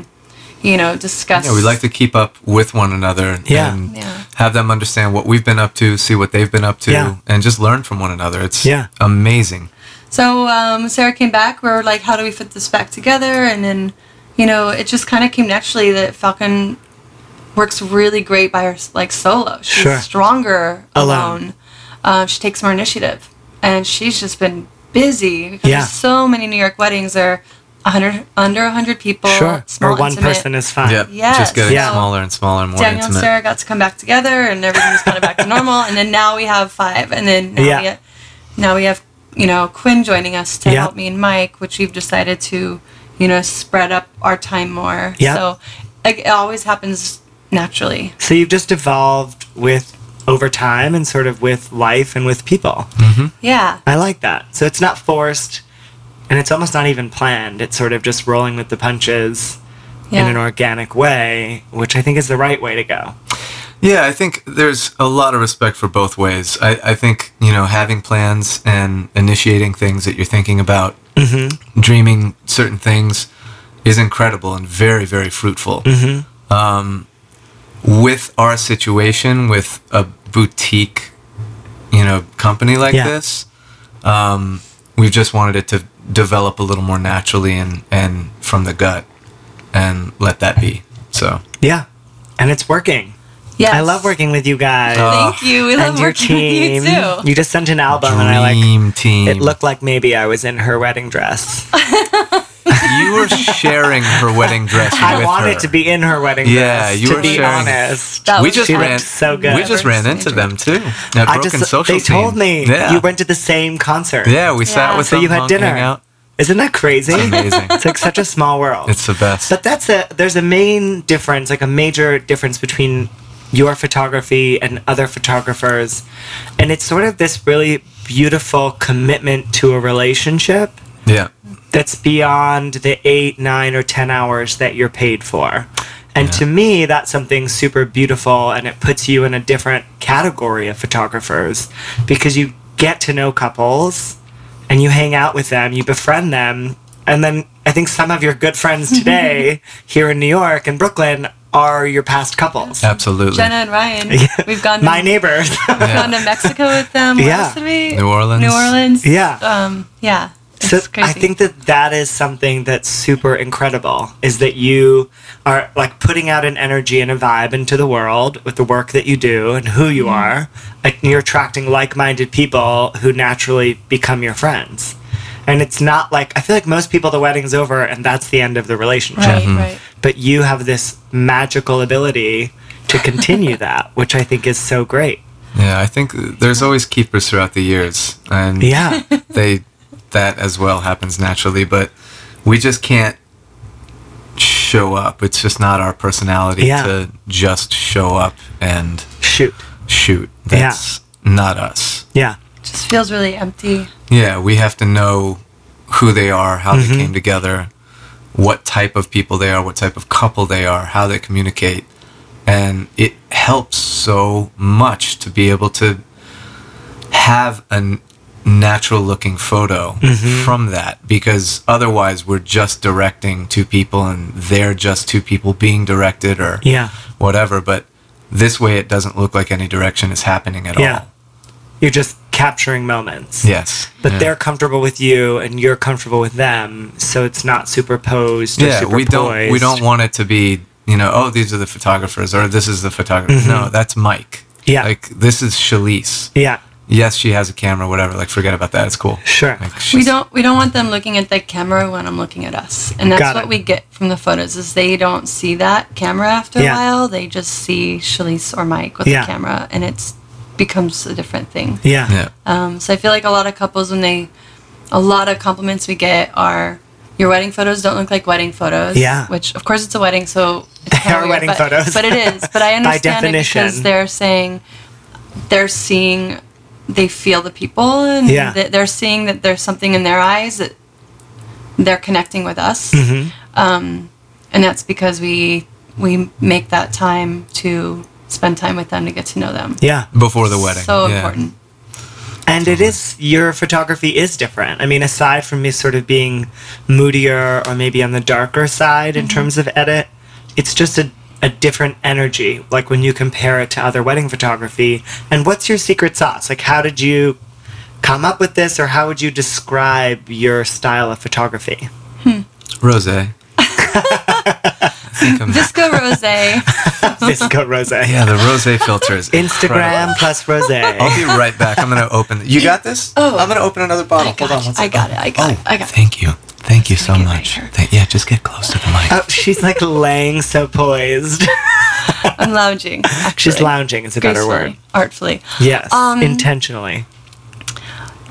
you know, discuss. Yeah, we like to keep up with one another yeah. and yeah. have them understand what we've been up to, see what they've been up to, yeah. and just learn from one another. It's yeah. amazing. So um, Sarah came back. We were like, how do we fit this back together? And then, you know, it just kind of came naturally that Falcon works really great by her, like, solo. She's sure. stronger alone. alone. Uh, she takes more initiative. And she's just been busy because yeah. there's so many New York weddings. There are one hundred, under one hundred people. Sure. Small, or one intimate. person is fine. Yep. Yes. Just getting yeah. smaller and smaller and more Daniel intimate. Daniel and Sarah got to come back together, and everything was kind of back to normal. And then now we have five. And then now, yeah. we, have, now we have, you know, Quinn joining us to yep. help me and Mike, which we've decided to, you know, spread up our time more. Yep. So like, it always happens naturally. So you've just evolved with over time and sort of with life and with people. Mm-hmm. Yeah. I like that. So it's not forced, and it's almost not even planned. It's sort of just rolling with the punches yeah. in an organic way, which I think is the right way to go. Yeah, I think there's a lot of respect for both ways. I, I think, you know, having plans and initiating things that you're thinking about, mm-hmm. dreaming certain things is incredible and very, very fruitful. Mm-hmm. Um, with our situation, with a boutique, you know, company like yeah. this, um, we've just wanted it to develop a little more naturally and, and from the gut, and let that be. So yeah, and it's working. Yes. I love working with you guys. Oh. Thank you. We love and your working team. with you too. You just sent an album, Dream and I like. Team. It looked like maybe I was in her wedding dress. You were sharing her wedding dress with her. I wanted her. to be in her wedding yeah, dress. Yeah, you to were be sharing. Honest, we just ran. So good. We just ran into them too. At I just. Social they team. told me yeah. you went to the same concert. Yeah, we yeah. sat with so them. So you had dinner. Out. Isn't that crazy? It's amazing. It's like such a small world. It's the best. But that's a. There's a main difference, like a major difference between your photography and other photographers, and it's sort of this really beautiful commitment to a relationship. Yeah. That's beyond the eight, nine, or ten hours that you're paid for. And yeah. to me, that's something super beautiful, and it puts you in a different category of photographers because you get to know couples, and you hang out with them, you befriend them, and then I think some of your good friends today here in New York and Brooklyn are your past couples. Absolutely. Jenna and Ryan. Yeah. We've gone to... My neighbors. We've yeah. gone to Mexico with them. Where yeah. else did we? New Orleans. New Orleans. Yeah. Um, yeah. It's so crazy. I think that that is something that's super incredible, is that you are like putting out an energy and a vibe into the world with the work that you do and who you are. Like, you're attracting like-minded people who naturally become your friends. And it's not like, I feel like most people, the wedding's over and that's the end of the relationship. Right, mm-hmm. right. But you have this magical ability to continue that, which I think is so great. Yeah, I think there's always keepers throughout the years. And yeah. they that as well happens naturally, but we just can't show up. It's just not our personality yeah. to just show up and shoot. Shoot. That's yeah. not us. Yeah. Just feels really empty. Yeah, we have to know who they are, how mm-hmm. they came together, what type of people they are, what type of couple they are, how they communicate. And it helps so much to be able to have a natural-looking photo mm-hmm. from that, because otherwise we're just directing two people and they're just two people being directed or yeah. whatever. But this way it doesn't look like any direction is happening at yeah. all. You're just capturing moments. Yes. But yeah. they're comfortable with you and you're comfortable with them, so it's not superposed or yeah, superpoised. We don't, we don't want it to be, you know, oh, these are the photographers or this is the photographer. Mm-hmm. No, that's Mike. Yeah. Like, this is Shalice. Yeah. Yes, she has a camera, whatever. Like, forget about that. It's cool. Sure. Like, we don't we don't want them looking at the camera when I'm looking at us. And that's what we get from the photos, is they don't see that camera after yeah. a while. They just see Shalice or Mike with yeah. the camera, and it's becomes a different thing. Yeah. yeah. Um, so I feel like a lot of couples, when they, a lot of compliments we get are, your wedding photos don't look like wedding photos. Yeah. Which, of course, it's a wedding, so it's kind of weird, wedding but, photos. But it is. But I understand it because they're saying, they're seeing, they feel the people, and yeah. they're seeing that there's something in their eyes that they're connecting with us. Mm-hmm. Um, and that's because we we make that time to spend time with them, to get to know them. Yeah. Before the wedding. So yeah. important. And it is, your photography is different. I mean, aside from me sort of being moodier or maybe on the darker side mm-hmm. in terms of edit, it's just a, a different energy, like when you compare it to other wedding photography. And what's your secret sauce? Like, how did you come up with this, or how would you describe your style of photography? Hmm. Rosé. Visco rosé. Visco rosé. Yeah, the rosé filter is Instagram incredible. Plus rosé. I'll be right back. I'm going to open. Th- you got this? Oh, I'm going to open another bottle. Hold on. One second. I got it. I got oh, it. I got thank you. Thank you so much. Right Thank- yeah, just get close to the mic. Oh, she's like laying so poised. I'm lounging. Actually. She's lounging is a gracefully, better word. Artfully. Yes. Um, intentionally.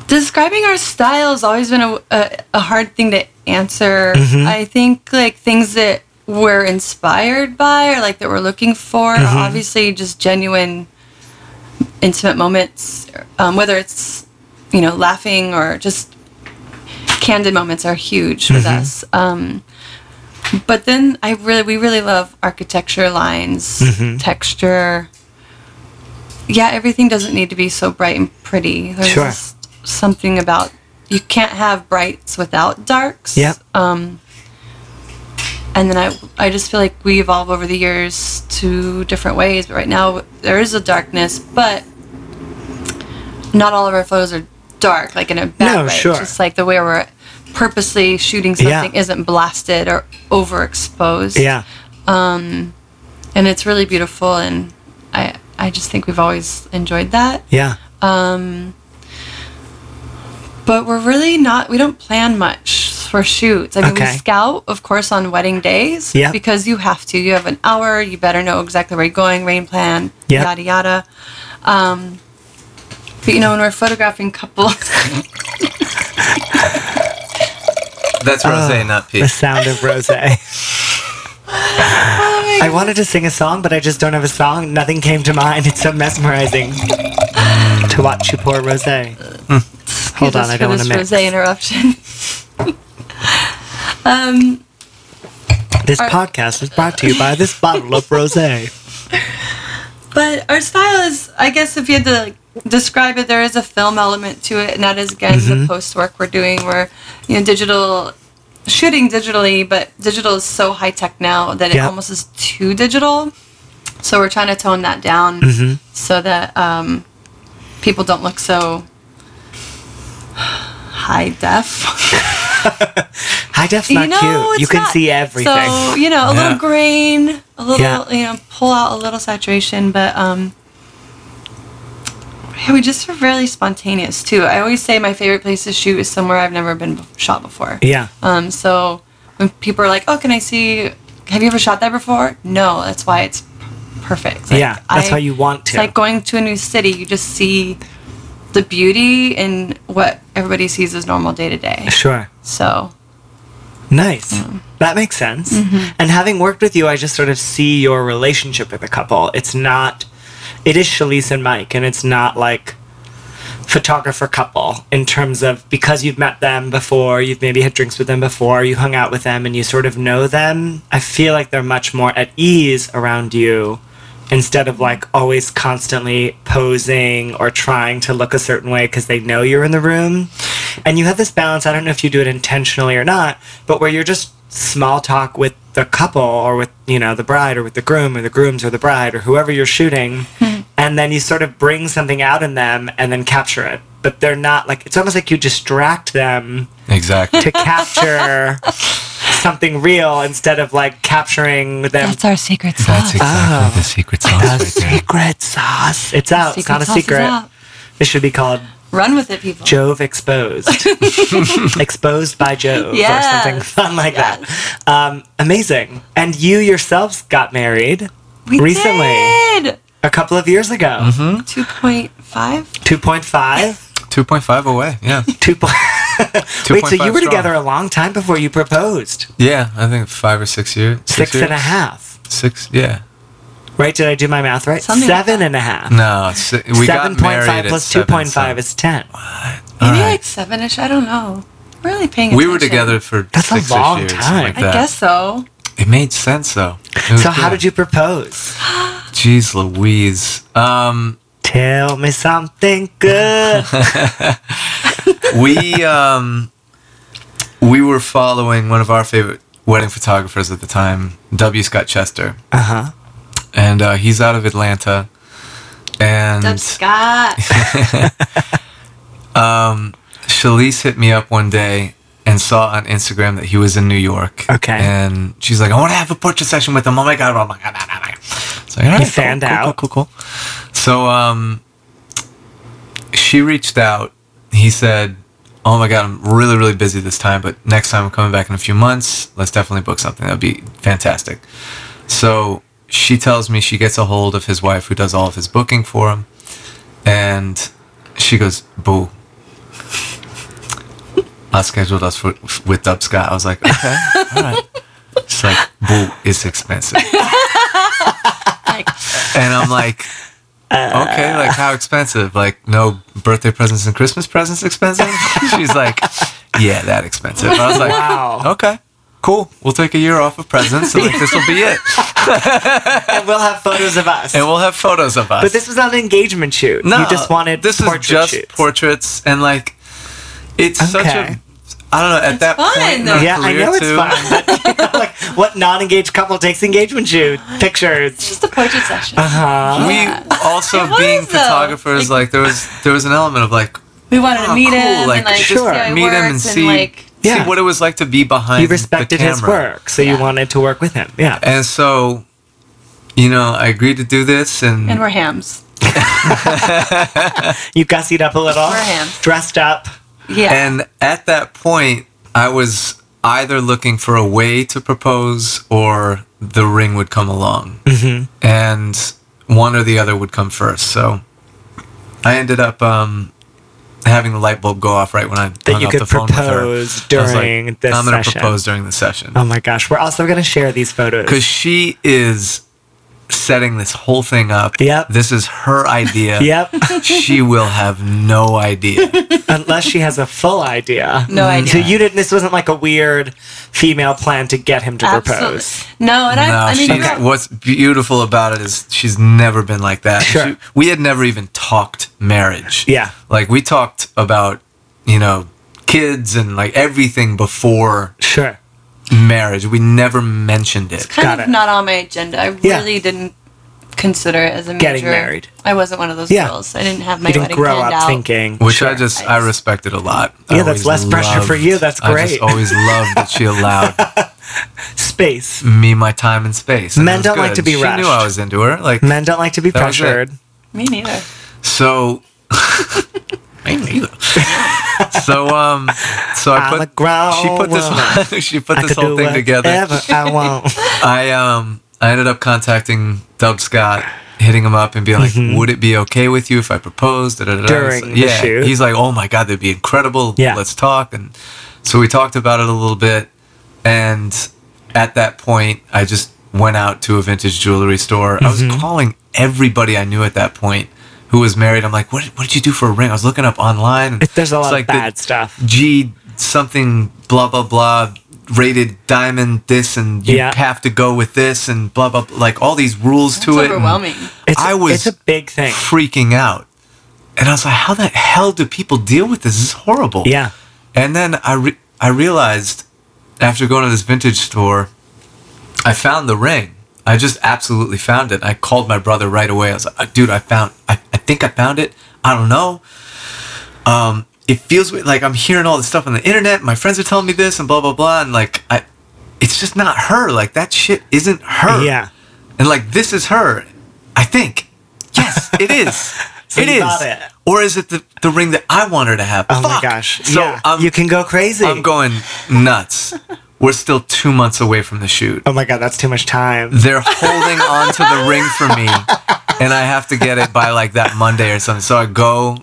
Describing our style has always been a, a, a hard thing to answer. Mm-hmm. I think like things that we're inspired by or like that we're looking for mm-hmm. are obviously just genuine, intimate moments. Um, whether it's, you know, laughing or just candid moments are huge with mm-hmm. us. Um, but then I really, we really love architecture, lines, mm-hmm. texture. Yeah, everything doesn't need to be so bright and pretty. There's sure. Just, something about you can't have brights without darks. Yep. Um, and then I I just feel like we evolve over the years to different ways. But right now there is a darkness, but not all of our photos are dark, like in a bad no, way. Sure. It's just like the way we're purposely shooting something yeah. isn't blasted or overexposed. Yeah. Um, and it's really beautiful, and I I just think we've always enjoyed that. Yeah. Um. But we're really not, we don't plan much for shoots. I mean, okay. we scout, of course, on wedding days yep. because you have to. You have an hour. You better know exactly where you're going, rain plan, yep. yada, yada. Um, but, you know, when we're photographing couples. That's rosé, oh, not pee. The sound of rosé. Oh, I wanted to sing a song, but I just don't have a song. Nothing came to mind. It's so mesmerizing to watch you pour rosé. Mm. Hold on, I don't want to mix. Rosé interruption. um, this our, podcast is brought to you by this bottle of rosé. But our style is, I guess, if you had to like, describe it, there is a film element to it, and that is again mm-hmm. the post work we're doing. We're you know digital shooting digitally, but digital is so high tech now that it yep. almost is too digital. So we're trying to tone that down mm-hmm. so that um, people don't look so. High def. High def's not you know, cute. You can not, see everything. So, you know, a yeah. little grain, a little, yeah. you know, pull out a little saturation, but um, yeah, we just are really spontaneous too. I always say my favorite place to shoot is somewhere I've never been shot before. Yeah. Um. So when people are like, "Oh, can I see? Have you ever shot that before?" No. That's why it's perfect. Like, yeah. That's I, how you want to. It's like going to a new city. You just see. The beauty in what everybody sees as normal day to day. Sure. So. Nice. Yeah. That makes sense. Mm-hmm. And having worked with you, I just sort of see your relationship with a couple. It's not, it is Shalice and Mike, and it's not like photographer couple in terms of because you've met them before, you've maybe had drinks with them before, you hung out with them, and you sort of know them. I feel like they're much more at ease around you. Instead of like always constantly posing or trying to look a certain way because they know you're in the room. And you have this balance, I don't know if you do it intentionally or not, but where you're just small talk with the couple or with, you know, the bride or with the groom or the grooms or the bride or whoever you're shooting. Mm-hmm. And then you sort of bring something out in them and then capture it. But they're not like, it's almost like you distract them exactly to capture something real instead of like capturing them. That's our secret sauce. That's exactly oh. the secret sauce. The right secret sauce. It's out. Secret it's not a secret. It should be called Run With It, people. Jove Exposed. Exposed by Jove yes. or something fun like yes. that. Um, amazing. And you yourselves got married we recently. Did. A couple of years ago. Mm-hmm. two point five two point five two point five away, yeah. Two po- Wait, so you were strong. Together a long time before you proposed. Yeah, I think five or six years. Six, six years? And a half. Six, yeah. Right, did I do my math right? Something seven like and a half. No, si- we seven. Got married five plus at seven point five seven. Is ten. What? Maybe right. like seven-ish, I don't know. I'm really paying attention. We were together for That's six-ish years. That's a long time. Like I guess so. It made sense, though. So good. How did you propose? Jeez Louise. Um, Tell me something good. we um, we were following one of our favorite wedding photographers at the time, W. Scott Chester. Uh-huh. And uh, he's out of Atlanta. And W. Scott. um, Shalice hit me up one day and saw on Instagram that he was in New York. Okay. And she's like, I want to have a portrait session with him. Oh, my God. Oh, my God. Oh, my God. So, all right, he fanned cool, out. Cool, cool, cool, cool. So um, she reached out. He said, oh, my God, I'm really, really busy this time, but next time I'm coming back in a few months. Let's definitely book something. That would be fantastic. So she tells me she gets a hold of his wife, who does all of his booking for him, and she goes, boo. I scheduled us for, with Dub Scott. I was like, okay, all right. She's like, boo, it's expensive. And I'm like, uh, okay, like how expensive? Like no birthday presents and Christmas presents expensive? She's like, yeah, that expensive. I was like, wow. Okay, cool. We'll take a year off of presents. So like, this will be it. And we'll have photos of us. And we'll have photos of us. But this was not an engagement shoot. No, you just wanted this portrait is just shoots. Portraits and like it's okay. Such a. I don't know. At it's that fun, point, in yeah, I know it's too. Fun. But, you know, like, what non-engaged couple takes engagement shoot pictures? It's just a portrait session. Uh huh. Yeah. We also being though. Photographers, like, like there was there was an element of like we wanted oh, to meet cool. him, like, and, like sure, just meet him and see and, like, yeah. see what it was like to be behind. You respected the camera. His work, so yeah. you wanted to work with him. Yeah. And so, you know, I agreed to do this, and and we're hams. You gussied up a little. We're hams. Dressed up. Yeah. And at that point, I was either looking for a way to propose or the ring would come along. Mm-hmm. And one or the other would come first. So I ended up um, having the light bulb go off right when I that hung you up could the phone with her. During like, this I'm going to propose during the session. Oh, my gosh. We're also going to share these photos. Because she is setting this whole thing up. Yep. This is her idea. Yep. She will have no idea. Unless she has a full idea. No idea. So you didn't, this wasn't like a weird female plan to get him to Absolutely. Propose. No, and no, I, I mean, she, right. What's beautiful about it is she's never been like that. Sure. She, we had never even talked marriage. Yeah. Like we talked about, you know, kids and like everything before. Sure. Marriage. We never mentioned it. It's kind Got of it. Not on my agenda. I yeah. really didn't consider it as a major. Getting married. I wasn't one of those yeah. girls. I didn't have my you didn't wedding grow planned up out. Thinking. Which sure. I just, I, just, I respected a lot. Yeah, I that's less loved, pressure for you. That's great. I just always loved that she allowed space. Me, my time, and space. And men don't good. Like to be she rushed. She knew I was into her. Like men don't like to be pressured. Me neither. So. Me neither. So um, so I put she put this she put this whole thing together. I won't. I um I ended up contacting Dub Scott, hitting him up and being like, mm-hmm. "Would it be okay with you if I proposed?" Da, da, da. During so, the yeah, shoot. He's like, "Oh my God, that'd be incredible. Yeah. Let's talk." And so we talked about it a little bit, and at that point, I just went out to a vintage jewelry store. Mm-hmm. I was calling everybody I knew at that point. Who was married? I'm like, what? What did you do for a ring? I was looking up online. And there's a lot like of bad stuff. G something blah blah blah rated diamond this and you yeah. have to go with this and blah blah, blah like all these rules That's to it. Overwhelming. It's I was it's a big thing. Freaking out, and I was like, how the hell do people deal with this? This is horrible. Yeah. And then I re- I realized after going to this vintage store, I found the ring. I just absolutely found it. I called my brother right away. I was like, dude, I found, I, I think I found it. I don't know. Um, it feels weird. Like I'm hearing all this stuff on the internet. My friends are telling me this and blah, blah, blah. And like, I, it's just not her. Like that shit isn't her. Yeah. And like, this is her. I think. Yes, it is. So it is. It. Or is it the, the ring that I want her to have? Oh Fuck. My gosh. So yeah. I'm, you can go crazy. I'm going nuts. We're still two months away from the shoot. Oh, my God. That's too much time. They're holding on to the ring for me, and I have to get it by, like, that Monday or something. So I go,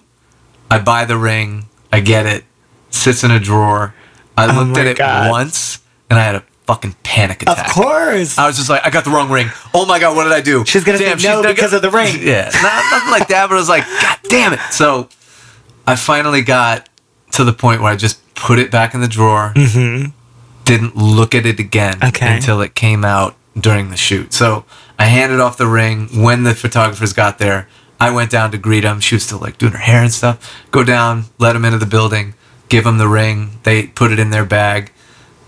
I buy the ring, I get it, sits in a drawer. I looked oh at it God. Once, and I had a fucking panic attack. Of course. I was just like, I got the wrong ring. Oh, my God, what did I do? She's going to say no because gonna... of the ring. Yeah, not, nothing like that, but I was like, God damn it. So I finally got to the point where I just put it back in the drawer. Mm-hmm. Didn't look at it again okay. until it came out during the shoot. So I handed off the ring. When the photographers got there, I went down to greet them. She was still like doing her hair and stuff. Go down, let them into the building, give them the ring. They put it in their bag.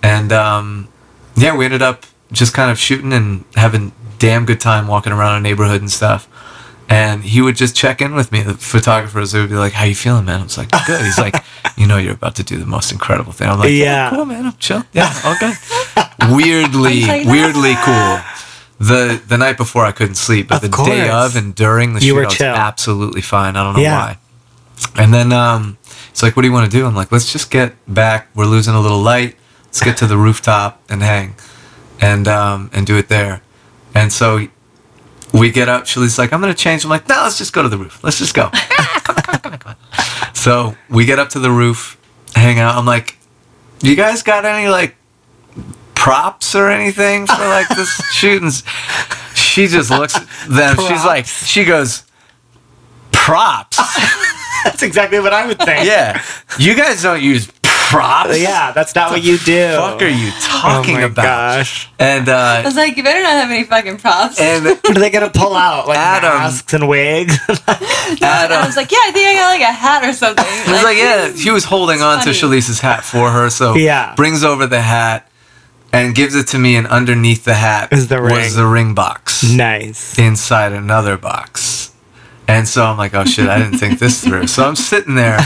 And um, yeah, we ended up just kind of shooting and having damn good time walking around our neighborhood and stuff. And he would just check in with me. The photographers would be like, "How you feeling, man?" I was like, "Good." He's like, "You know, you're about to do the most incredible thing." I'm like, "Yeah, oh, cool, man. I'm chill. Yeah, all good." Weirdly, weirdly cool. The the night before, I couldn't sleep, but of the course. day of and during the shoot, I was chill. absolutely fine. I don't know yeah. why. And then um, it's like, "What do you want to do?" I'm like, "Let's just get back. We're losing a little light. Let's get to the rooftop and hang, and um, and do it there." And so. We get up. Shalice's like, "I'm going to change." I'm like, "No, let's just go to the roof. Let's just go." come on, come on, come on, come on. So we get up to the roof, hang out. I'm like, "You guys got any, like, props or anything for, like, this shooting?" She just looks at them. Props. She's like, she goes, "Props?" That's exactly what I would think. Yeah. "You guys don't use props? Yeah, that's not what, what you do. What the fuck are you talking oh my about?" Gosh. And uh, I was like, "You better not have any fucking props." And what are they gonna pull out? Like Adam, masks and wigs? no, Adam, I was like, "Yeah, I think I got like a hat or something." I was like, like yeah, he was holding on funny. to Shalice's hat for her, so yeah. brings over the hat and gives it to me, and underneath the hat is the ring. was the ring box. Nice. Inside another box. And so I'm like, "Oh shit, I didn't think this through." So I'm sitting there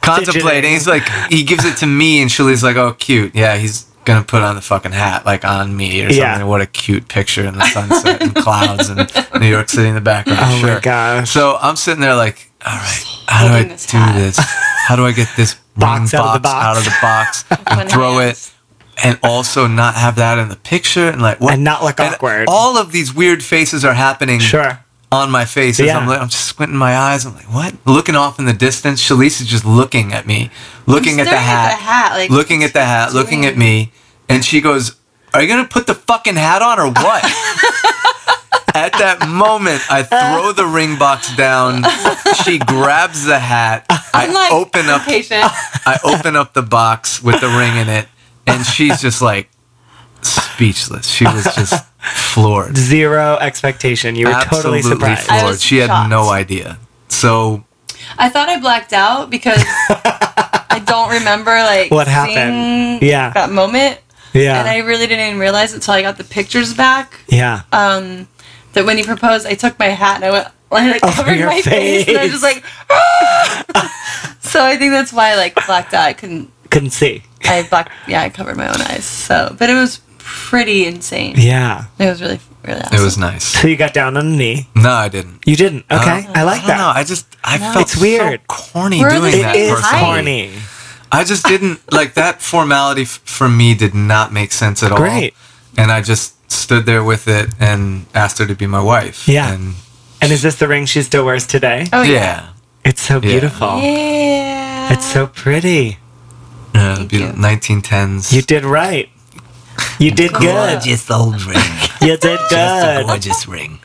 contemplating. He's like, he gives it to me, and Shalice's like, "Oh, cute. Yeah, he's gonna put on the fucking hat like on me or yeah. something." What a cute picture in the sunset and clouds and New York City in the background. Oh sure. my gosh. So I'm sitting there like, "All right, how do I this do hat. this? How do I get this box, out, box, of box. out of the box and throw hands. it?" And also not have that in the picture and like what? And not look and awkward. All of these weird faces are happening. Sure. On my face, yeah. I'm, like, I'm just squinting my eyes. I'm like, "What?" Looking off in the distance, Shalice is just looking at me, looking at the hat, at the hat like, looking at the hat, looking at me, and she goes, "Are you gonna put the fucking hat on or what?" At that moment, I throw the ring box down. She grabs the hat. I like, open up. Impatient. I open up the box with the ring in it, and she's just like. Speechless. She was just floored. Zero expectation. You were Absolutely totally surprised. Floored. I was she shocked. had no idea. So I thought I blacked out because I don't remember like what happened. Yeah. That moment. Yeah. And I really didn't even realize it until I got the pictures back. Yeah. Um, that when he proposed, I took my hat and I went like I covered my face. face and I was just like, "Ah!" So I think that's why I like blacked out. I couldn't couldn't see. I blacked yeah, I covered my own eyes. So but it was pretty insane. Yeah. It was really, really awesome. It was nice. So you got down on the knee. No, I didn't. You didn't? Okay. No. I like I that. No, I just, I no. felt it's weird. so corny We're doing that. It is corny. I just didn't, like that formality f- for me did not make sense at all. Great. And I just stood there with it and asked her to be my wife. Yeah. And, and is this the ring she still wears today? Oh, yeah. yeah. It's so beautiful. Yeah. It's so pretty. Yeah, uh, nineteen tens. You did right. You did gorgeous good. Gorgeous old ring. You did good. Just a gorgeous ring.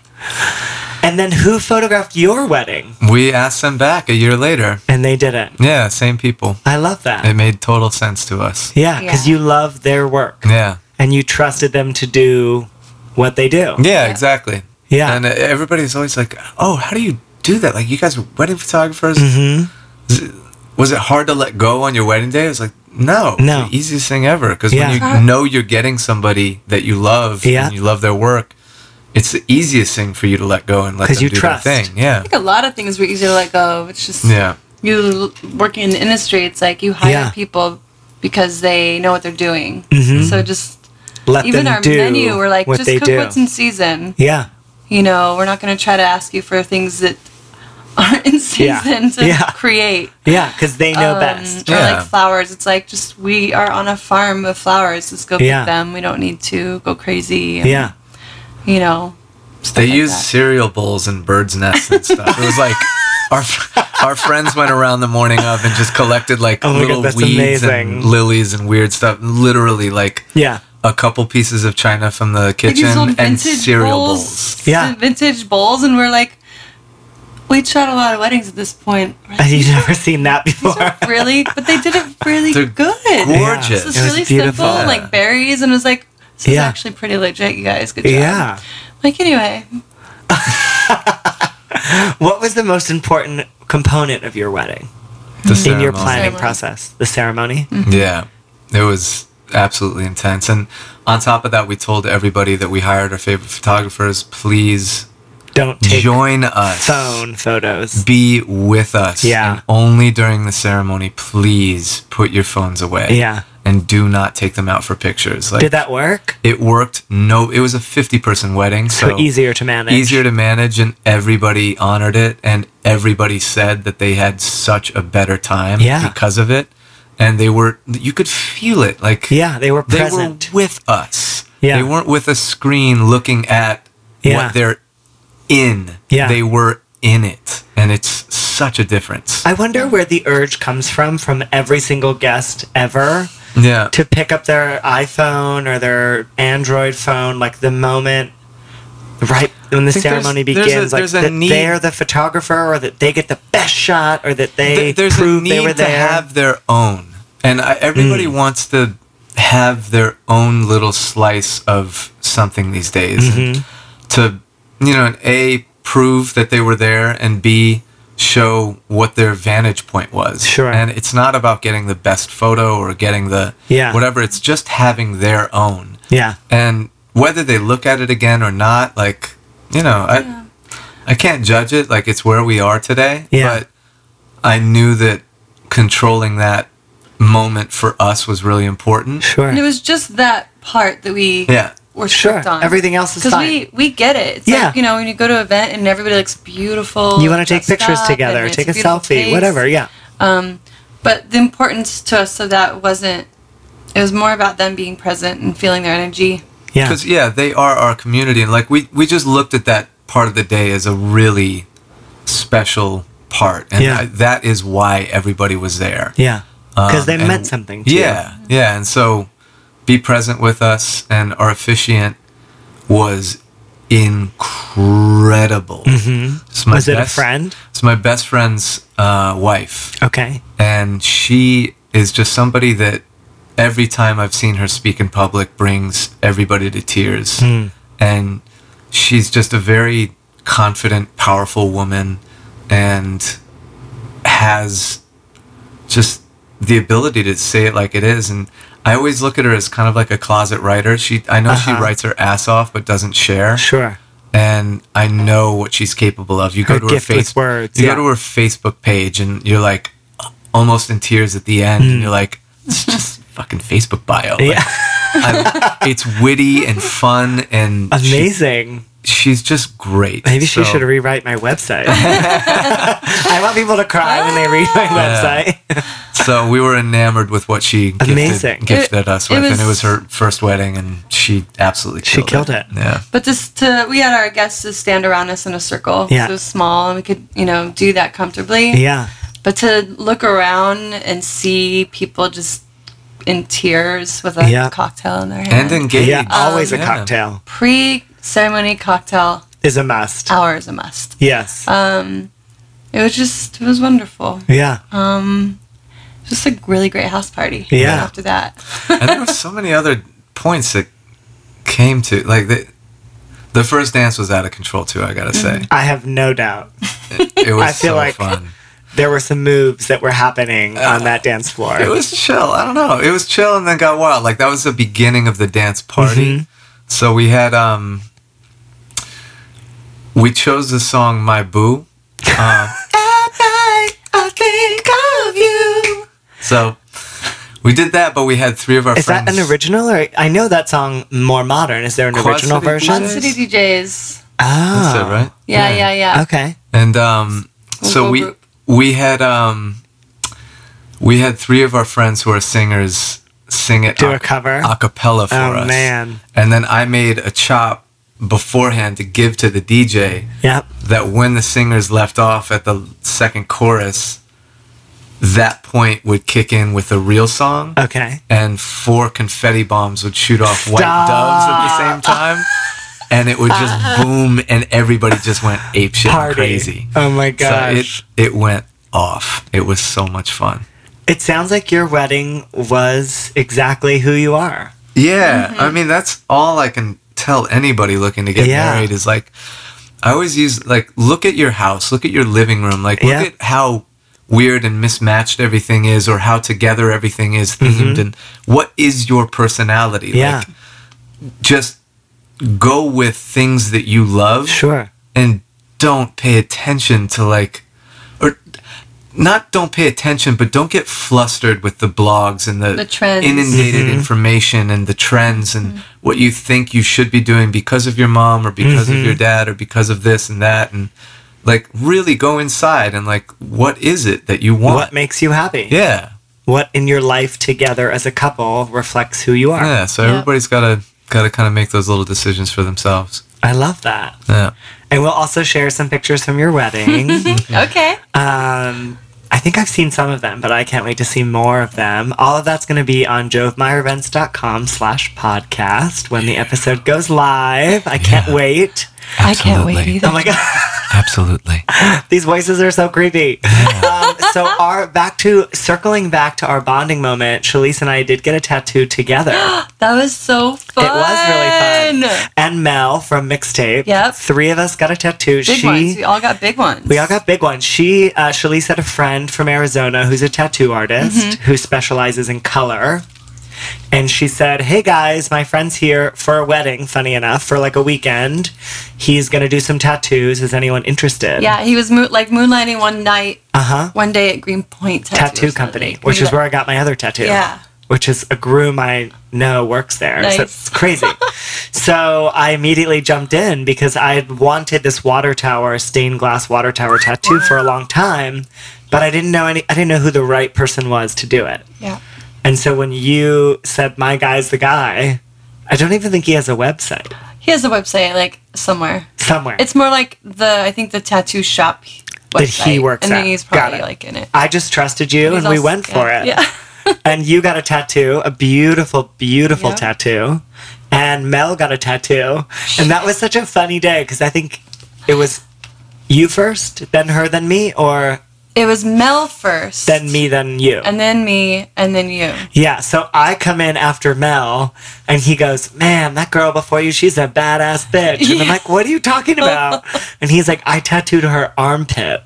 And then who photographed your wedding? We asked them back a year later. And they did it. Yeah, same people. I love that. It made total sense to us. Yeah, because yeah. you love their work. Yeah. And you trusted them to do what they do. Yeah, yeah. exactly. Yeah. And everybody's always like, "Oh, how do you do that? Like, you guys are wedding photographers." Mm-hmm. Was it hard to let go on your wedding day? It was like, no. No. It's the easiest thing ever. Because yeah. when you know you're getting somebody that you love yeah. and you love their work, it's the easiest thing for you to let go and let them you do trust. their thing. Yeah. I think a lot of things were easy to let go. It's just yeah. you working in the industry, it's like you hire yeah. people because they know what they're doing. Mm-hmm. So just let even them our do menu, we're like, just cook do. what's in season. Yeah. You know, we're not going to try to ask you for things that aren't in season yeah. to yeah. create. Yeah, because they know um, best. Or yeah. like flowers. It's like just we are on a farm of flowers. Just go pick yeah. them. We don't need to go crazy. And, yeah. You know. They like use cereal bowls and birds' nests and stuff. It was like our our friends went around the morning of and just collected like oh little God, weeds amazing. and lilies and weird stuff. Literally like yeah. a couple pieces of china from the kitchen and cereal bowls. bowls. Yeah. Vintage bowls, and we're like, we shot a lot of weddings at this point. Right? You've never seen that before. Really? But they did it really They're good. Gorgeous. Yeah. So it was really beautiful. simple, yeah. like berries, and it was like, this is yeah. actually pretty legit, you guys. Good job. Yeah. Like, anyway. What was the most important component of your wedding? The ceremony. In your planning process? The ceremony? Mm-hmm. Yeah. It was absolutely intense. And on top of that, we told everybody that we hired our favorite photographers, please don't take join us, phone photos, be with us. Yeah. And only during the ceremony, please put your phones away. Yeah. And do not take them out for pictures. Like, did that work? It worked. No, it was a fifty-person wedding, so, so easier to manage. Easier to manage, and everybody honored it, and everybody said that they had such a better time yeah. because of it, and they were. You could feel it, like yeah, they were present. They were with us. Yeah. They weren't with a screen looking at yeah. what they're in. Yeah. They were in it, and it's such a difference. I wonder where the urge comes from from every single guest ever. Yeah. To pick up their iPhone or their Android phone, like the moment right when the ceremony there's, begins, there's a, like that need, they're the photographer, or that they get the best shot, or that they th- prove they were there. There's a need to have their own. And I, everybody mm. wants to have their own little slice of something these days. Mm-hmm. To, you know, and A, prove that they were there, and B, show what their vantage point was. Sure. And it's not about getting the best photo or getting the yeah. whatever. It's just having their own. Yeah. And whether they look at it again or not, like, you know, yeah. I I can't judge it. Like, it's where we are today. Yeah. But I knew that controlling that moment for us was really important. Sure. And it was just that part that we... Yeah. We're sure. On. Everything else is fine. Because we, we get it. It's yeah. like, you know, when you go to an event and everybody looks beautiful. You want to take pictures together, take a, a selfie, face. Whatever, yeah. Um, but the importance to us of that wasn't, it was more about them being present and feeling their energy. Yeah. Because, yeah, they are our community. And, like, we, we just looked at that part of the day as a really special part. And yeah. I, that is why everybody was there. Yeah. Because um, they and, meant something to yeah, you. Yeah. And so... be present with us, and our officiant was incredible. Mm-hmm. It's my was best, it a friend? It's my best friend's uh, wife. Okay. And she is just somebody that every time I've seen her speak in public brings everybody to tears. Mm. And she's just a very confident, powerful woman, and has just the ability to say it like it is. And I always look at her as kind of like a closet writer. She, I know uh-huh. she writes her ass off, but doesn't share. Sure. And I know what she's capable of. You her go to her face, words, you yeah. go to her Facebook page, and you're like almost in tears at the end, mm. and you're like, it's just fucking Facebook bio. Yeah. Like, I, it's witty and fun and amazing. She, she's just great. Maybe so. She should rewrite my website. I want people to cry when they read my website. Yeah. So we were enamored with what she gifted, gifted it, us with, it was, and it was her first wedding, and she absolutely killed it. She killed it. it. Yeah. But just to, we had our guests to stand around us in a circle. Yeah. So it was small, and we could, you know, do that comfortably. Yeah. But to look around and see people just in tears with a yeah. cocktail in their hand. And engaged. Yeah, always um, a cocktail. Pre-ceremony cocktail. Is a must. Hour is a must. Yes. Um, it was just, it was wonderful. Yeah. Um... Just a really great house party. Yeah. Right after that, and there were so many other points that came to like the the first dance was out of control too. I gotta say, I have no doubt. It, it was I feel so like fun. There were some moves that were happening uh, on that dance floor. It was chill. I don't know. It was chill and then got wild. Like that was the beginning of the dance party. Mm-hmm. So we had um, we chose the song "My Boo." Uh, At night, I think of you. So we did that, but we had three of our is friends. Is that an original? Or I know that song more modern. Is there an Quad original City version? Quad City D Js. Oh. That's it, right? Yeah, yeah, yeah. yeah. Okay. And um, so we group. we had um, we had three of our friends who are singers sing it Do a, a cover? a cappella for oh, us. Oh, man. And then I made a chop beforehand to give to the D J yep. that when the singers left off at the second chorus... that point would kick in with a real song. Okay. And four confetti bombs would shoot off Stop. white doves at the same time. And it would just boom, and everybody just went apeshit and crazy. Oh, my gosh. So it, it went off. It was so much fun. It sounds like your wedding was exactly who you are. Yeah. Mm-hmm. I mean, that's all I can tell anybody looking to get yeah. married is, like, I always use, like, look at your house. Look at your living room. Like, look yeah. at how... weird and mismatched everything is, or how together everything is themed, mm-hmm. and what is your personality? Yeah. Like, just go with things that you love. Sure. And don't pay attention to like, or not don't pay attention, but don't get flustered with the blogs and the, the trends. Inundated mm-hmm. information and the trends and mm-hmm. what you think you should be doing because of your mom or because mm-hmm. of your dad or because of this and that. And like, really go inside and like, what is it that you want? What makes you happy? Yeah. What in your life together as a couple reflects who you are? Yeah, so yep. everybody's got to got to kind of make those little decisions for themselves. I love that. Yeah. And we'll also share some pictures from your wedding. Okay. Um, I think I've seen some of them, but I can't wait to see more of them. All of that's going to be on jovemeyerevents.com slash podcast when the episode goes live. I can't yeah. wait. Absolutely. I can't wait either. Oh, my God. Absolutely. These voices are so creepy. Yeah. Um, so our back to circling back to our bonding moment, Shalice and I did get a tattoo together. That was so fun. It was really fun. And Mel from Mixtape. Yep. Three of us got a tattoo. Big she, ones. We all got big ones. We all got big ones. She, uh, Shalice had a friend from Arizona who's a tattoo artist mm-hmm. who specializes in color. And she said, hey guys, my friend's here for a wedding, funny enough, for like a weekend. He's going to do some tattoos. Is anyone interested? Yeah, he was mo- like moonlighting one night, uh-huh. one day at Greenpoint Tattoo, Tattoo Company, which is where I got my other tattoo. Yeah. Which is a groom I know works there. Nice. So it's crazy. So I immediately jumped in because I had wanted this water tower, stained glass water tower tattoo for a long time, but I didn't know any, I didn't know who the right person was to do it. Yeah. And so when you said, my guy's the guy, I don't even think he has a website. He has a website, like, somewhere. Somewhere. It's more like the, I think, the tattoo shop website. That he works at. And then he's probably, like, in it. I just trusted you, and, and we went scared. for it. Yeah. And you got a tattoo, a beautiful, beautiful yeah. tattoo. And Mel got a tattoo. And that was such a funny day, because I think it was you first, then her, then me, or... It was Mel first. Then me, then you. And then me, and then you. Yeah, so I come in after Mel, and he goes, man, that girl before you, she's a badass bitch. And yeah. I'm like, what are you talking about? And he's like, I tattooed her armpit.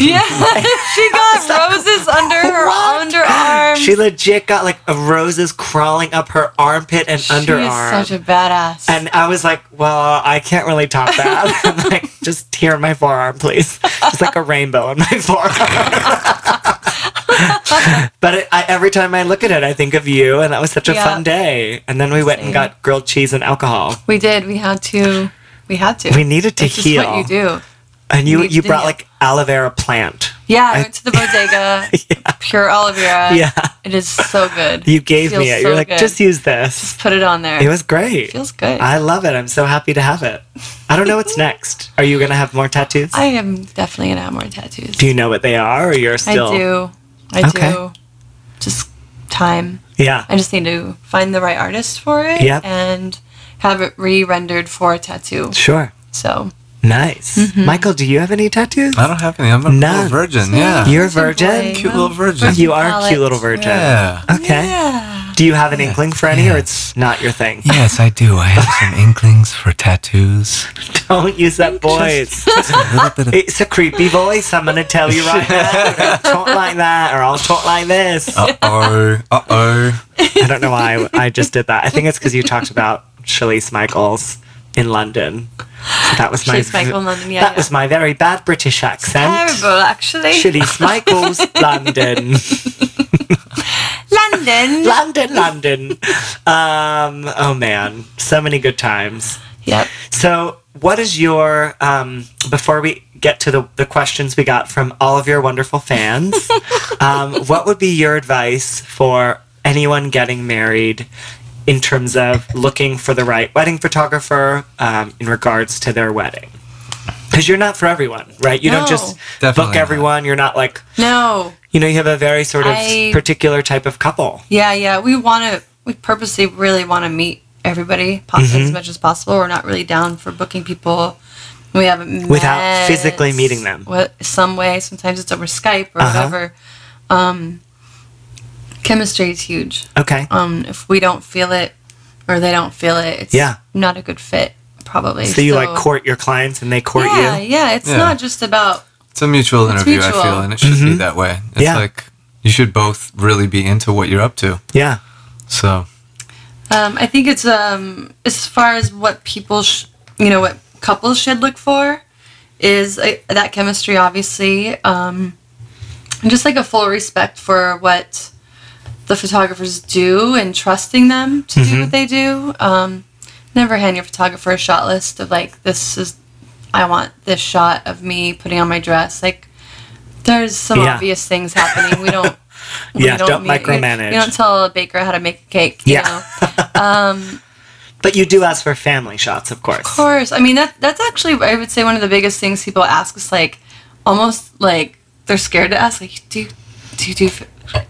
Yeah, she got roses under her what? underarm. She legit got like roses crawling up her armpit and she underarm. She's such a badass. And I was like, well, I can't really top that. I'm like, just here in my forearm, please. It's like a rainbow in my forearm. But it, I, every time I look at it, I think of you, and that was such a yeah. fun day. And then we went Same. and got grilled cheese and alcohol. We did. We had to. We had to. We needed to That's heal. Just what you do. And you, you brought, like, aloe vera plant. Yeah, I went to the bodega. yeah. Pure aloe vera. Yeah. It is so good. You gave it me it. So You're like, good. just use this. Just put it on there. It was great. It feels good. I love it. I'm so happy to have it. I don't know what's next. Are you going to have more tattoos? I am definitely going to have more tattoos. Do you know what they are, or you're still... I do. I okay. do. Just time. Yeah. I just need to find the right artist for it. Yep. And have it re-rendered for a tattoo. Sure. So... Nice. Mm-hmm. Michael, do you have any tattoos? I don't have any. I'm a little virgin. Yeah. You're a virgin? Cute little virgin. You are a cute little virgin. Yeah. Okay. Yeah. Do you have an yeah. inkling for any, yeah. or it's not your thing? Yes, I do. I have some inklings for tattoos. Don't use that voice. Just, just a little bit of... It's a creepy voice. I'm going to tell you right now. Talk like that, or I'll talk like this. Uh-oh. Uh-oh. I don't know why I, I just did that. I think it's because you talked about Shalice Michaels in London. So that was my Michael, v- London, yeah, that yeah. was my very bad British accent. It's terrible, actually. Shalice Michaels, London. London. London, London. Um, oh, man. So many good times. Yep. So what is your, um, before we get to the, the questions we got from all of your wonderful fans, um, what would be your advice for anyone getting married in terms of looking for the right wedding photographer um, in regards to their wedding? Because you're not for everyone, right? You no, don't just book everyone. Not. You're not like... No. You know, you have a very sort of I, particular type of couple. Yeah, yeah. We want to... We purposely really want to meet everybody possibly, mm-hmm. as much as possible. We're not really down for booking people we haven't met. Without physically meeting them. Some way. Sometimes it's over Skype or uh-huh. whatever. Um... Chemistry is huge. Okay. Um, if we don't feel it, or they don't feel it, it's yeah. not a good fit, probably. So you so, like court your clients and they court yeah, you? Yeah, yeah. It's yeah. not just about It's a mutual it's interview, mutual. I feel, and it should mm-hmm. be that way. It's yeah. like you should both really be into what you're up to. Yeah. So. Um, I think it's um as far as what people, sh- you know, what couples should look for is uh, that chemistry, obviously, um, and just like a full respect for what the photographers do and trusting them to mm-hmm. do what they do. Um, never hand your photographer a shot list of like, this is, I want this shot of me putting on my dress. Like, there's some yeah. obvious things happening. We don't. We yeah, don't, don't meet, micromanage. You don't tell a baker how to make a cake, you yeah. know. Um, but you do ask for family shots, of course. Of course. I mean, that that's actually, I would say, one of the biggest things people ask is, like, almost, like, they're scared to ask, like, do you do, you do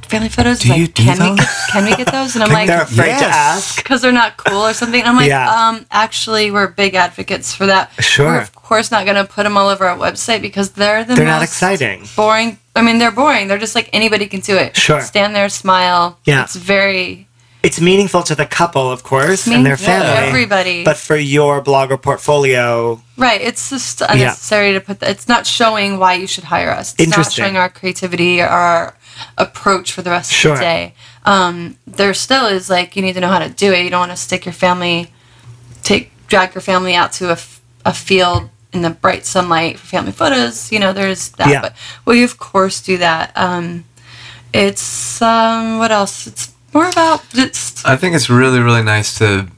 family photos? Do like, you do can those? We get, can we get those? And I'm like, they're afraid yes. to ask. Because they're not cool or something. And I'm like, yeah. um, actually, we're big advocates for that. Sure. We're, of course, not going to put them all over our website because they're the they're most not exciting. Boring I mean, they're boring. They're just like anybody can do it. Sure. Stand there, smile. Yeah. It's very... It's meaningful to the couple, of course, and their family. Yeah, everybody. But for your blog or portfolio... Right. It's just unnecessary yeah. to put... that. It's not showing why you should hire us. It's Interesting. Not showing our creativity or our approach for the rest sure. of the day. Um, there still is, like, you need to know how to do it. You don't want to stick your family... Take drag your family out to a, a field... in the bright sunlight for family photos, you know, there's that. Yeah. But we, of course, do that. Um, it's, um, what else? It's more about... It's I think it's really, really nice to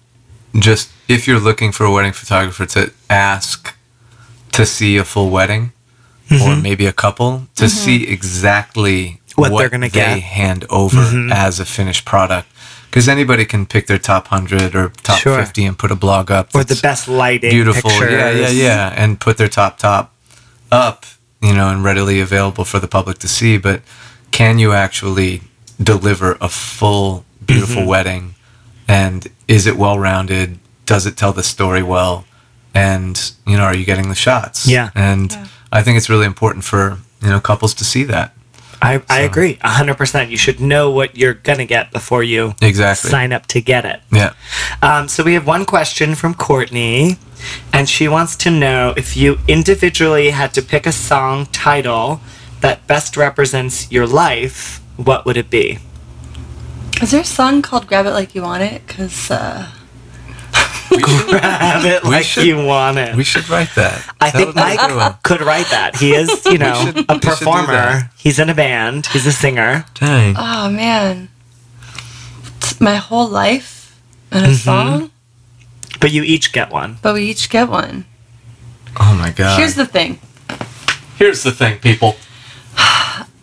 just, if you're looking for a wedding photographer, to ask to see a full wedding mm-hmm. or maybe a couple to mm-hmm. see exactly what, what they're gonna they get. Hand over mm-hmm. as a finished product. Because anybody can pick their top one hundred or top sure. fifty and put a blog up. Or the best lighting beautiful. Pictures. Yeah, yeah, yeah. And put their top top up, you know, and readily available for the public to see. But can you actually deliver a full, beautiful mm-hmm. wedding? And is it well-rounded? Does it tell the story well? And, you know, are you getting the shots? Yeah. And yeah. I think it's really important for, you know, couples to see that. I, so. I agree, one hundred percent. You should know what you're going to get before you exactly. sign up to get it. Yeah. Um, so we have one question from Courtney, and she wants to know if you individually had to pick a song title that best represents your life, what would it be? Is there a song called Grab It Like You Want It? Because... Uh... Grab it like should, you want it. We should write that. I that think Mike could write that. He is, you know, should, a performer. He's in a band. He's a singer. Dang. Oh, man. It's my whole life in a mm-hmm. song? But you each get one. But we each get one. Oh, my God. Here's the thing. Here's the thing, people.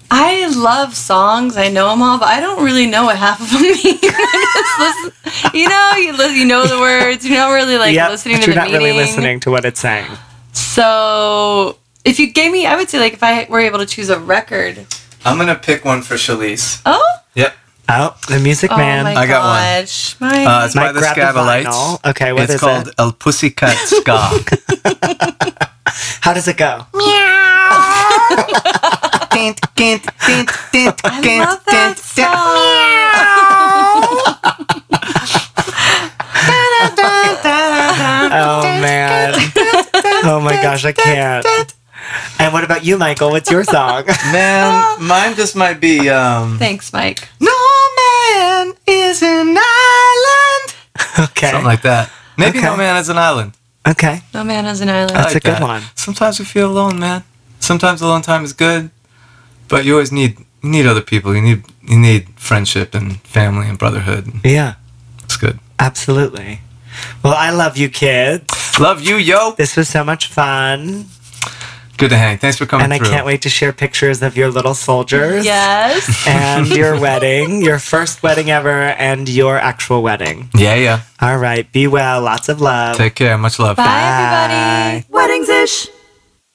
I love songs. I know them all, but I don't really know what half of them mean. you know, you, li- you know the words. You're not really like yep, listening to the meaning. You're not really listening to what it's saying. So, if you gave me, I would say like if I were able to choose a record, I'm gonna pick one for Shalice. Oh. Yep. Oh, the Music oh Man. My I got one. Gosh. My uh, it's by the Scabalites. Okay, what it's is it? It's called El Pussycat Ska. How does it go? Meow. Dint, dint, dint, dint, I dint, love that dint, song. Oh, man. Oh, my gosh, I can't. And what about you, Michael? What's your song? Man, mine just might be... Um, Thanks, Mike. No man is an island. Okay. Something like that. Maybe okay. No man is an island. Okay. No man is an island. That's like a good that. One. Sometimes we feel alone, man. Sometimes alone time is good. But you always need you need other people. You need you need friendship and family and brotherhood. Yeah. It's good. Absolutely. Well, I love you, kids. Love you, yo. This was so much fun. Good to hang. Thanks for coming and through. And I can't wait to share pictures of your little soldiers. Yes. And your wedding, your first wedding ever, and your actual wedding. Yeah, yeah. All right. Be well. Lots of love. Take care. Much love. Bye, Bye. Everybody. Weddings-ish.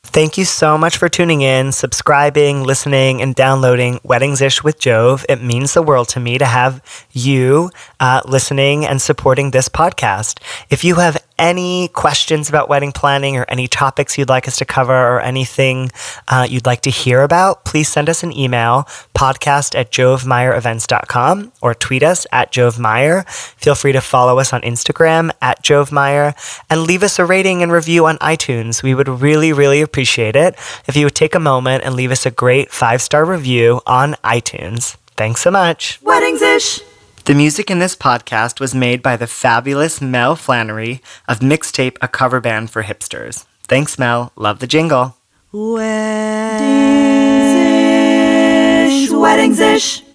Thank you so much for tuning in, subscribing, listening, and downloading Weddings-ish with Jove. It means the world to me to have you uh, listening and supporting this podcast. If you have any questions about wedding planning or any topics you'd like us to cover or anything uh, you'd like to hear about, please send us an email, podcast at jove meyer events dot com, or tweet us at jovemeyer. Feel free to follow us on Instagram at jovemeyer, and leave us a rating and review on iTunes. We would really, really appreciate it if you would take a moment and leave us a great five-star review on iTunes. Thanks so much. Weddings-ish. The music in this podcast was made by the fabulous Mel Flannery of Mixtape, a cover band for hipsters. Thanks, Mel. Love the jingle. Weddings-ish. Weddings-ish.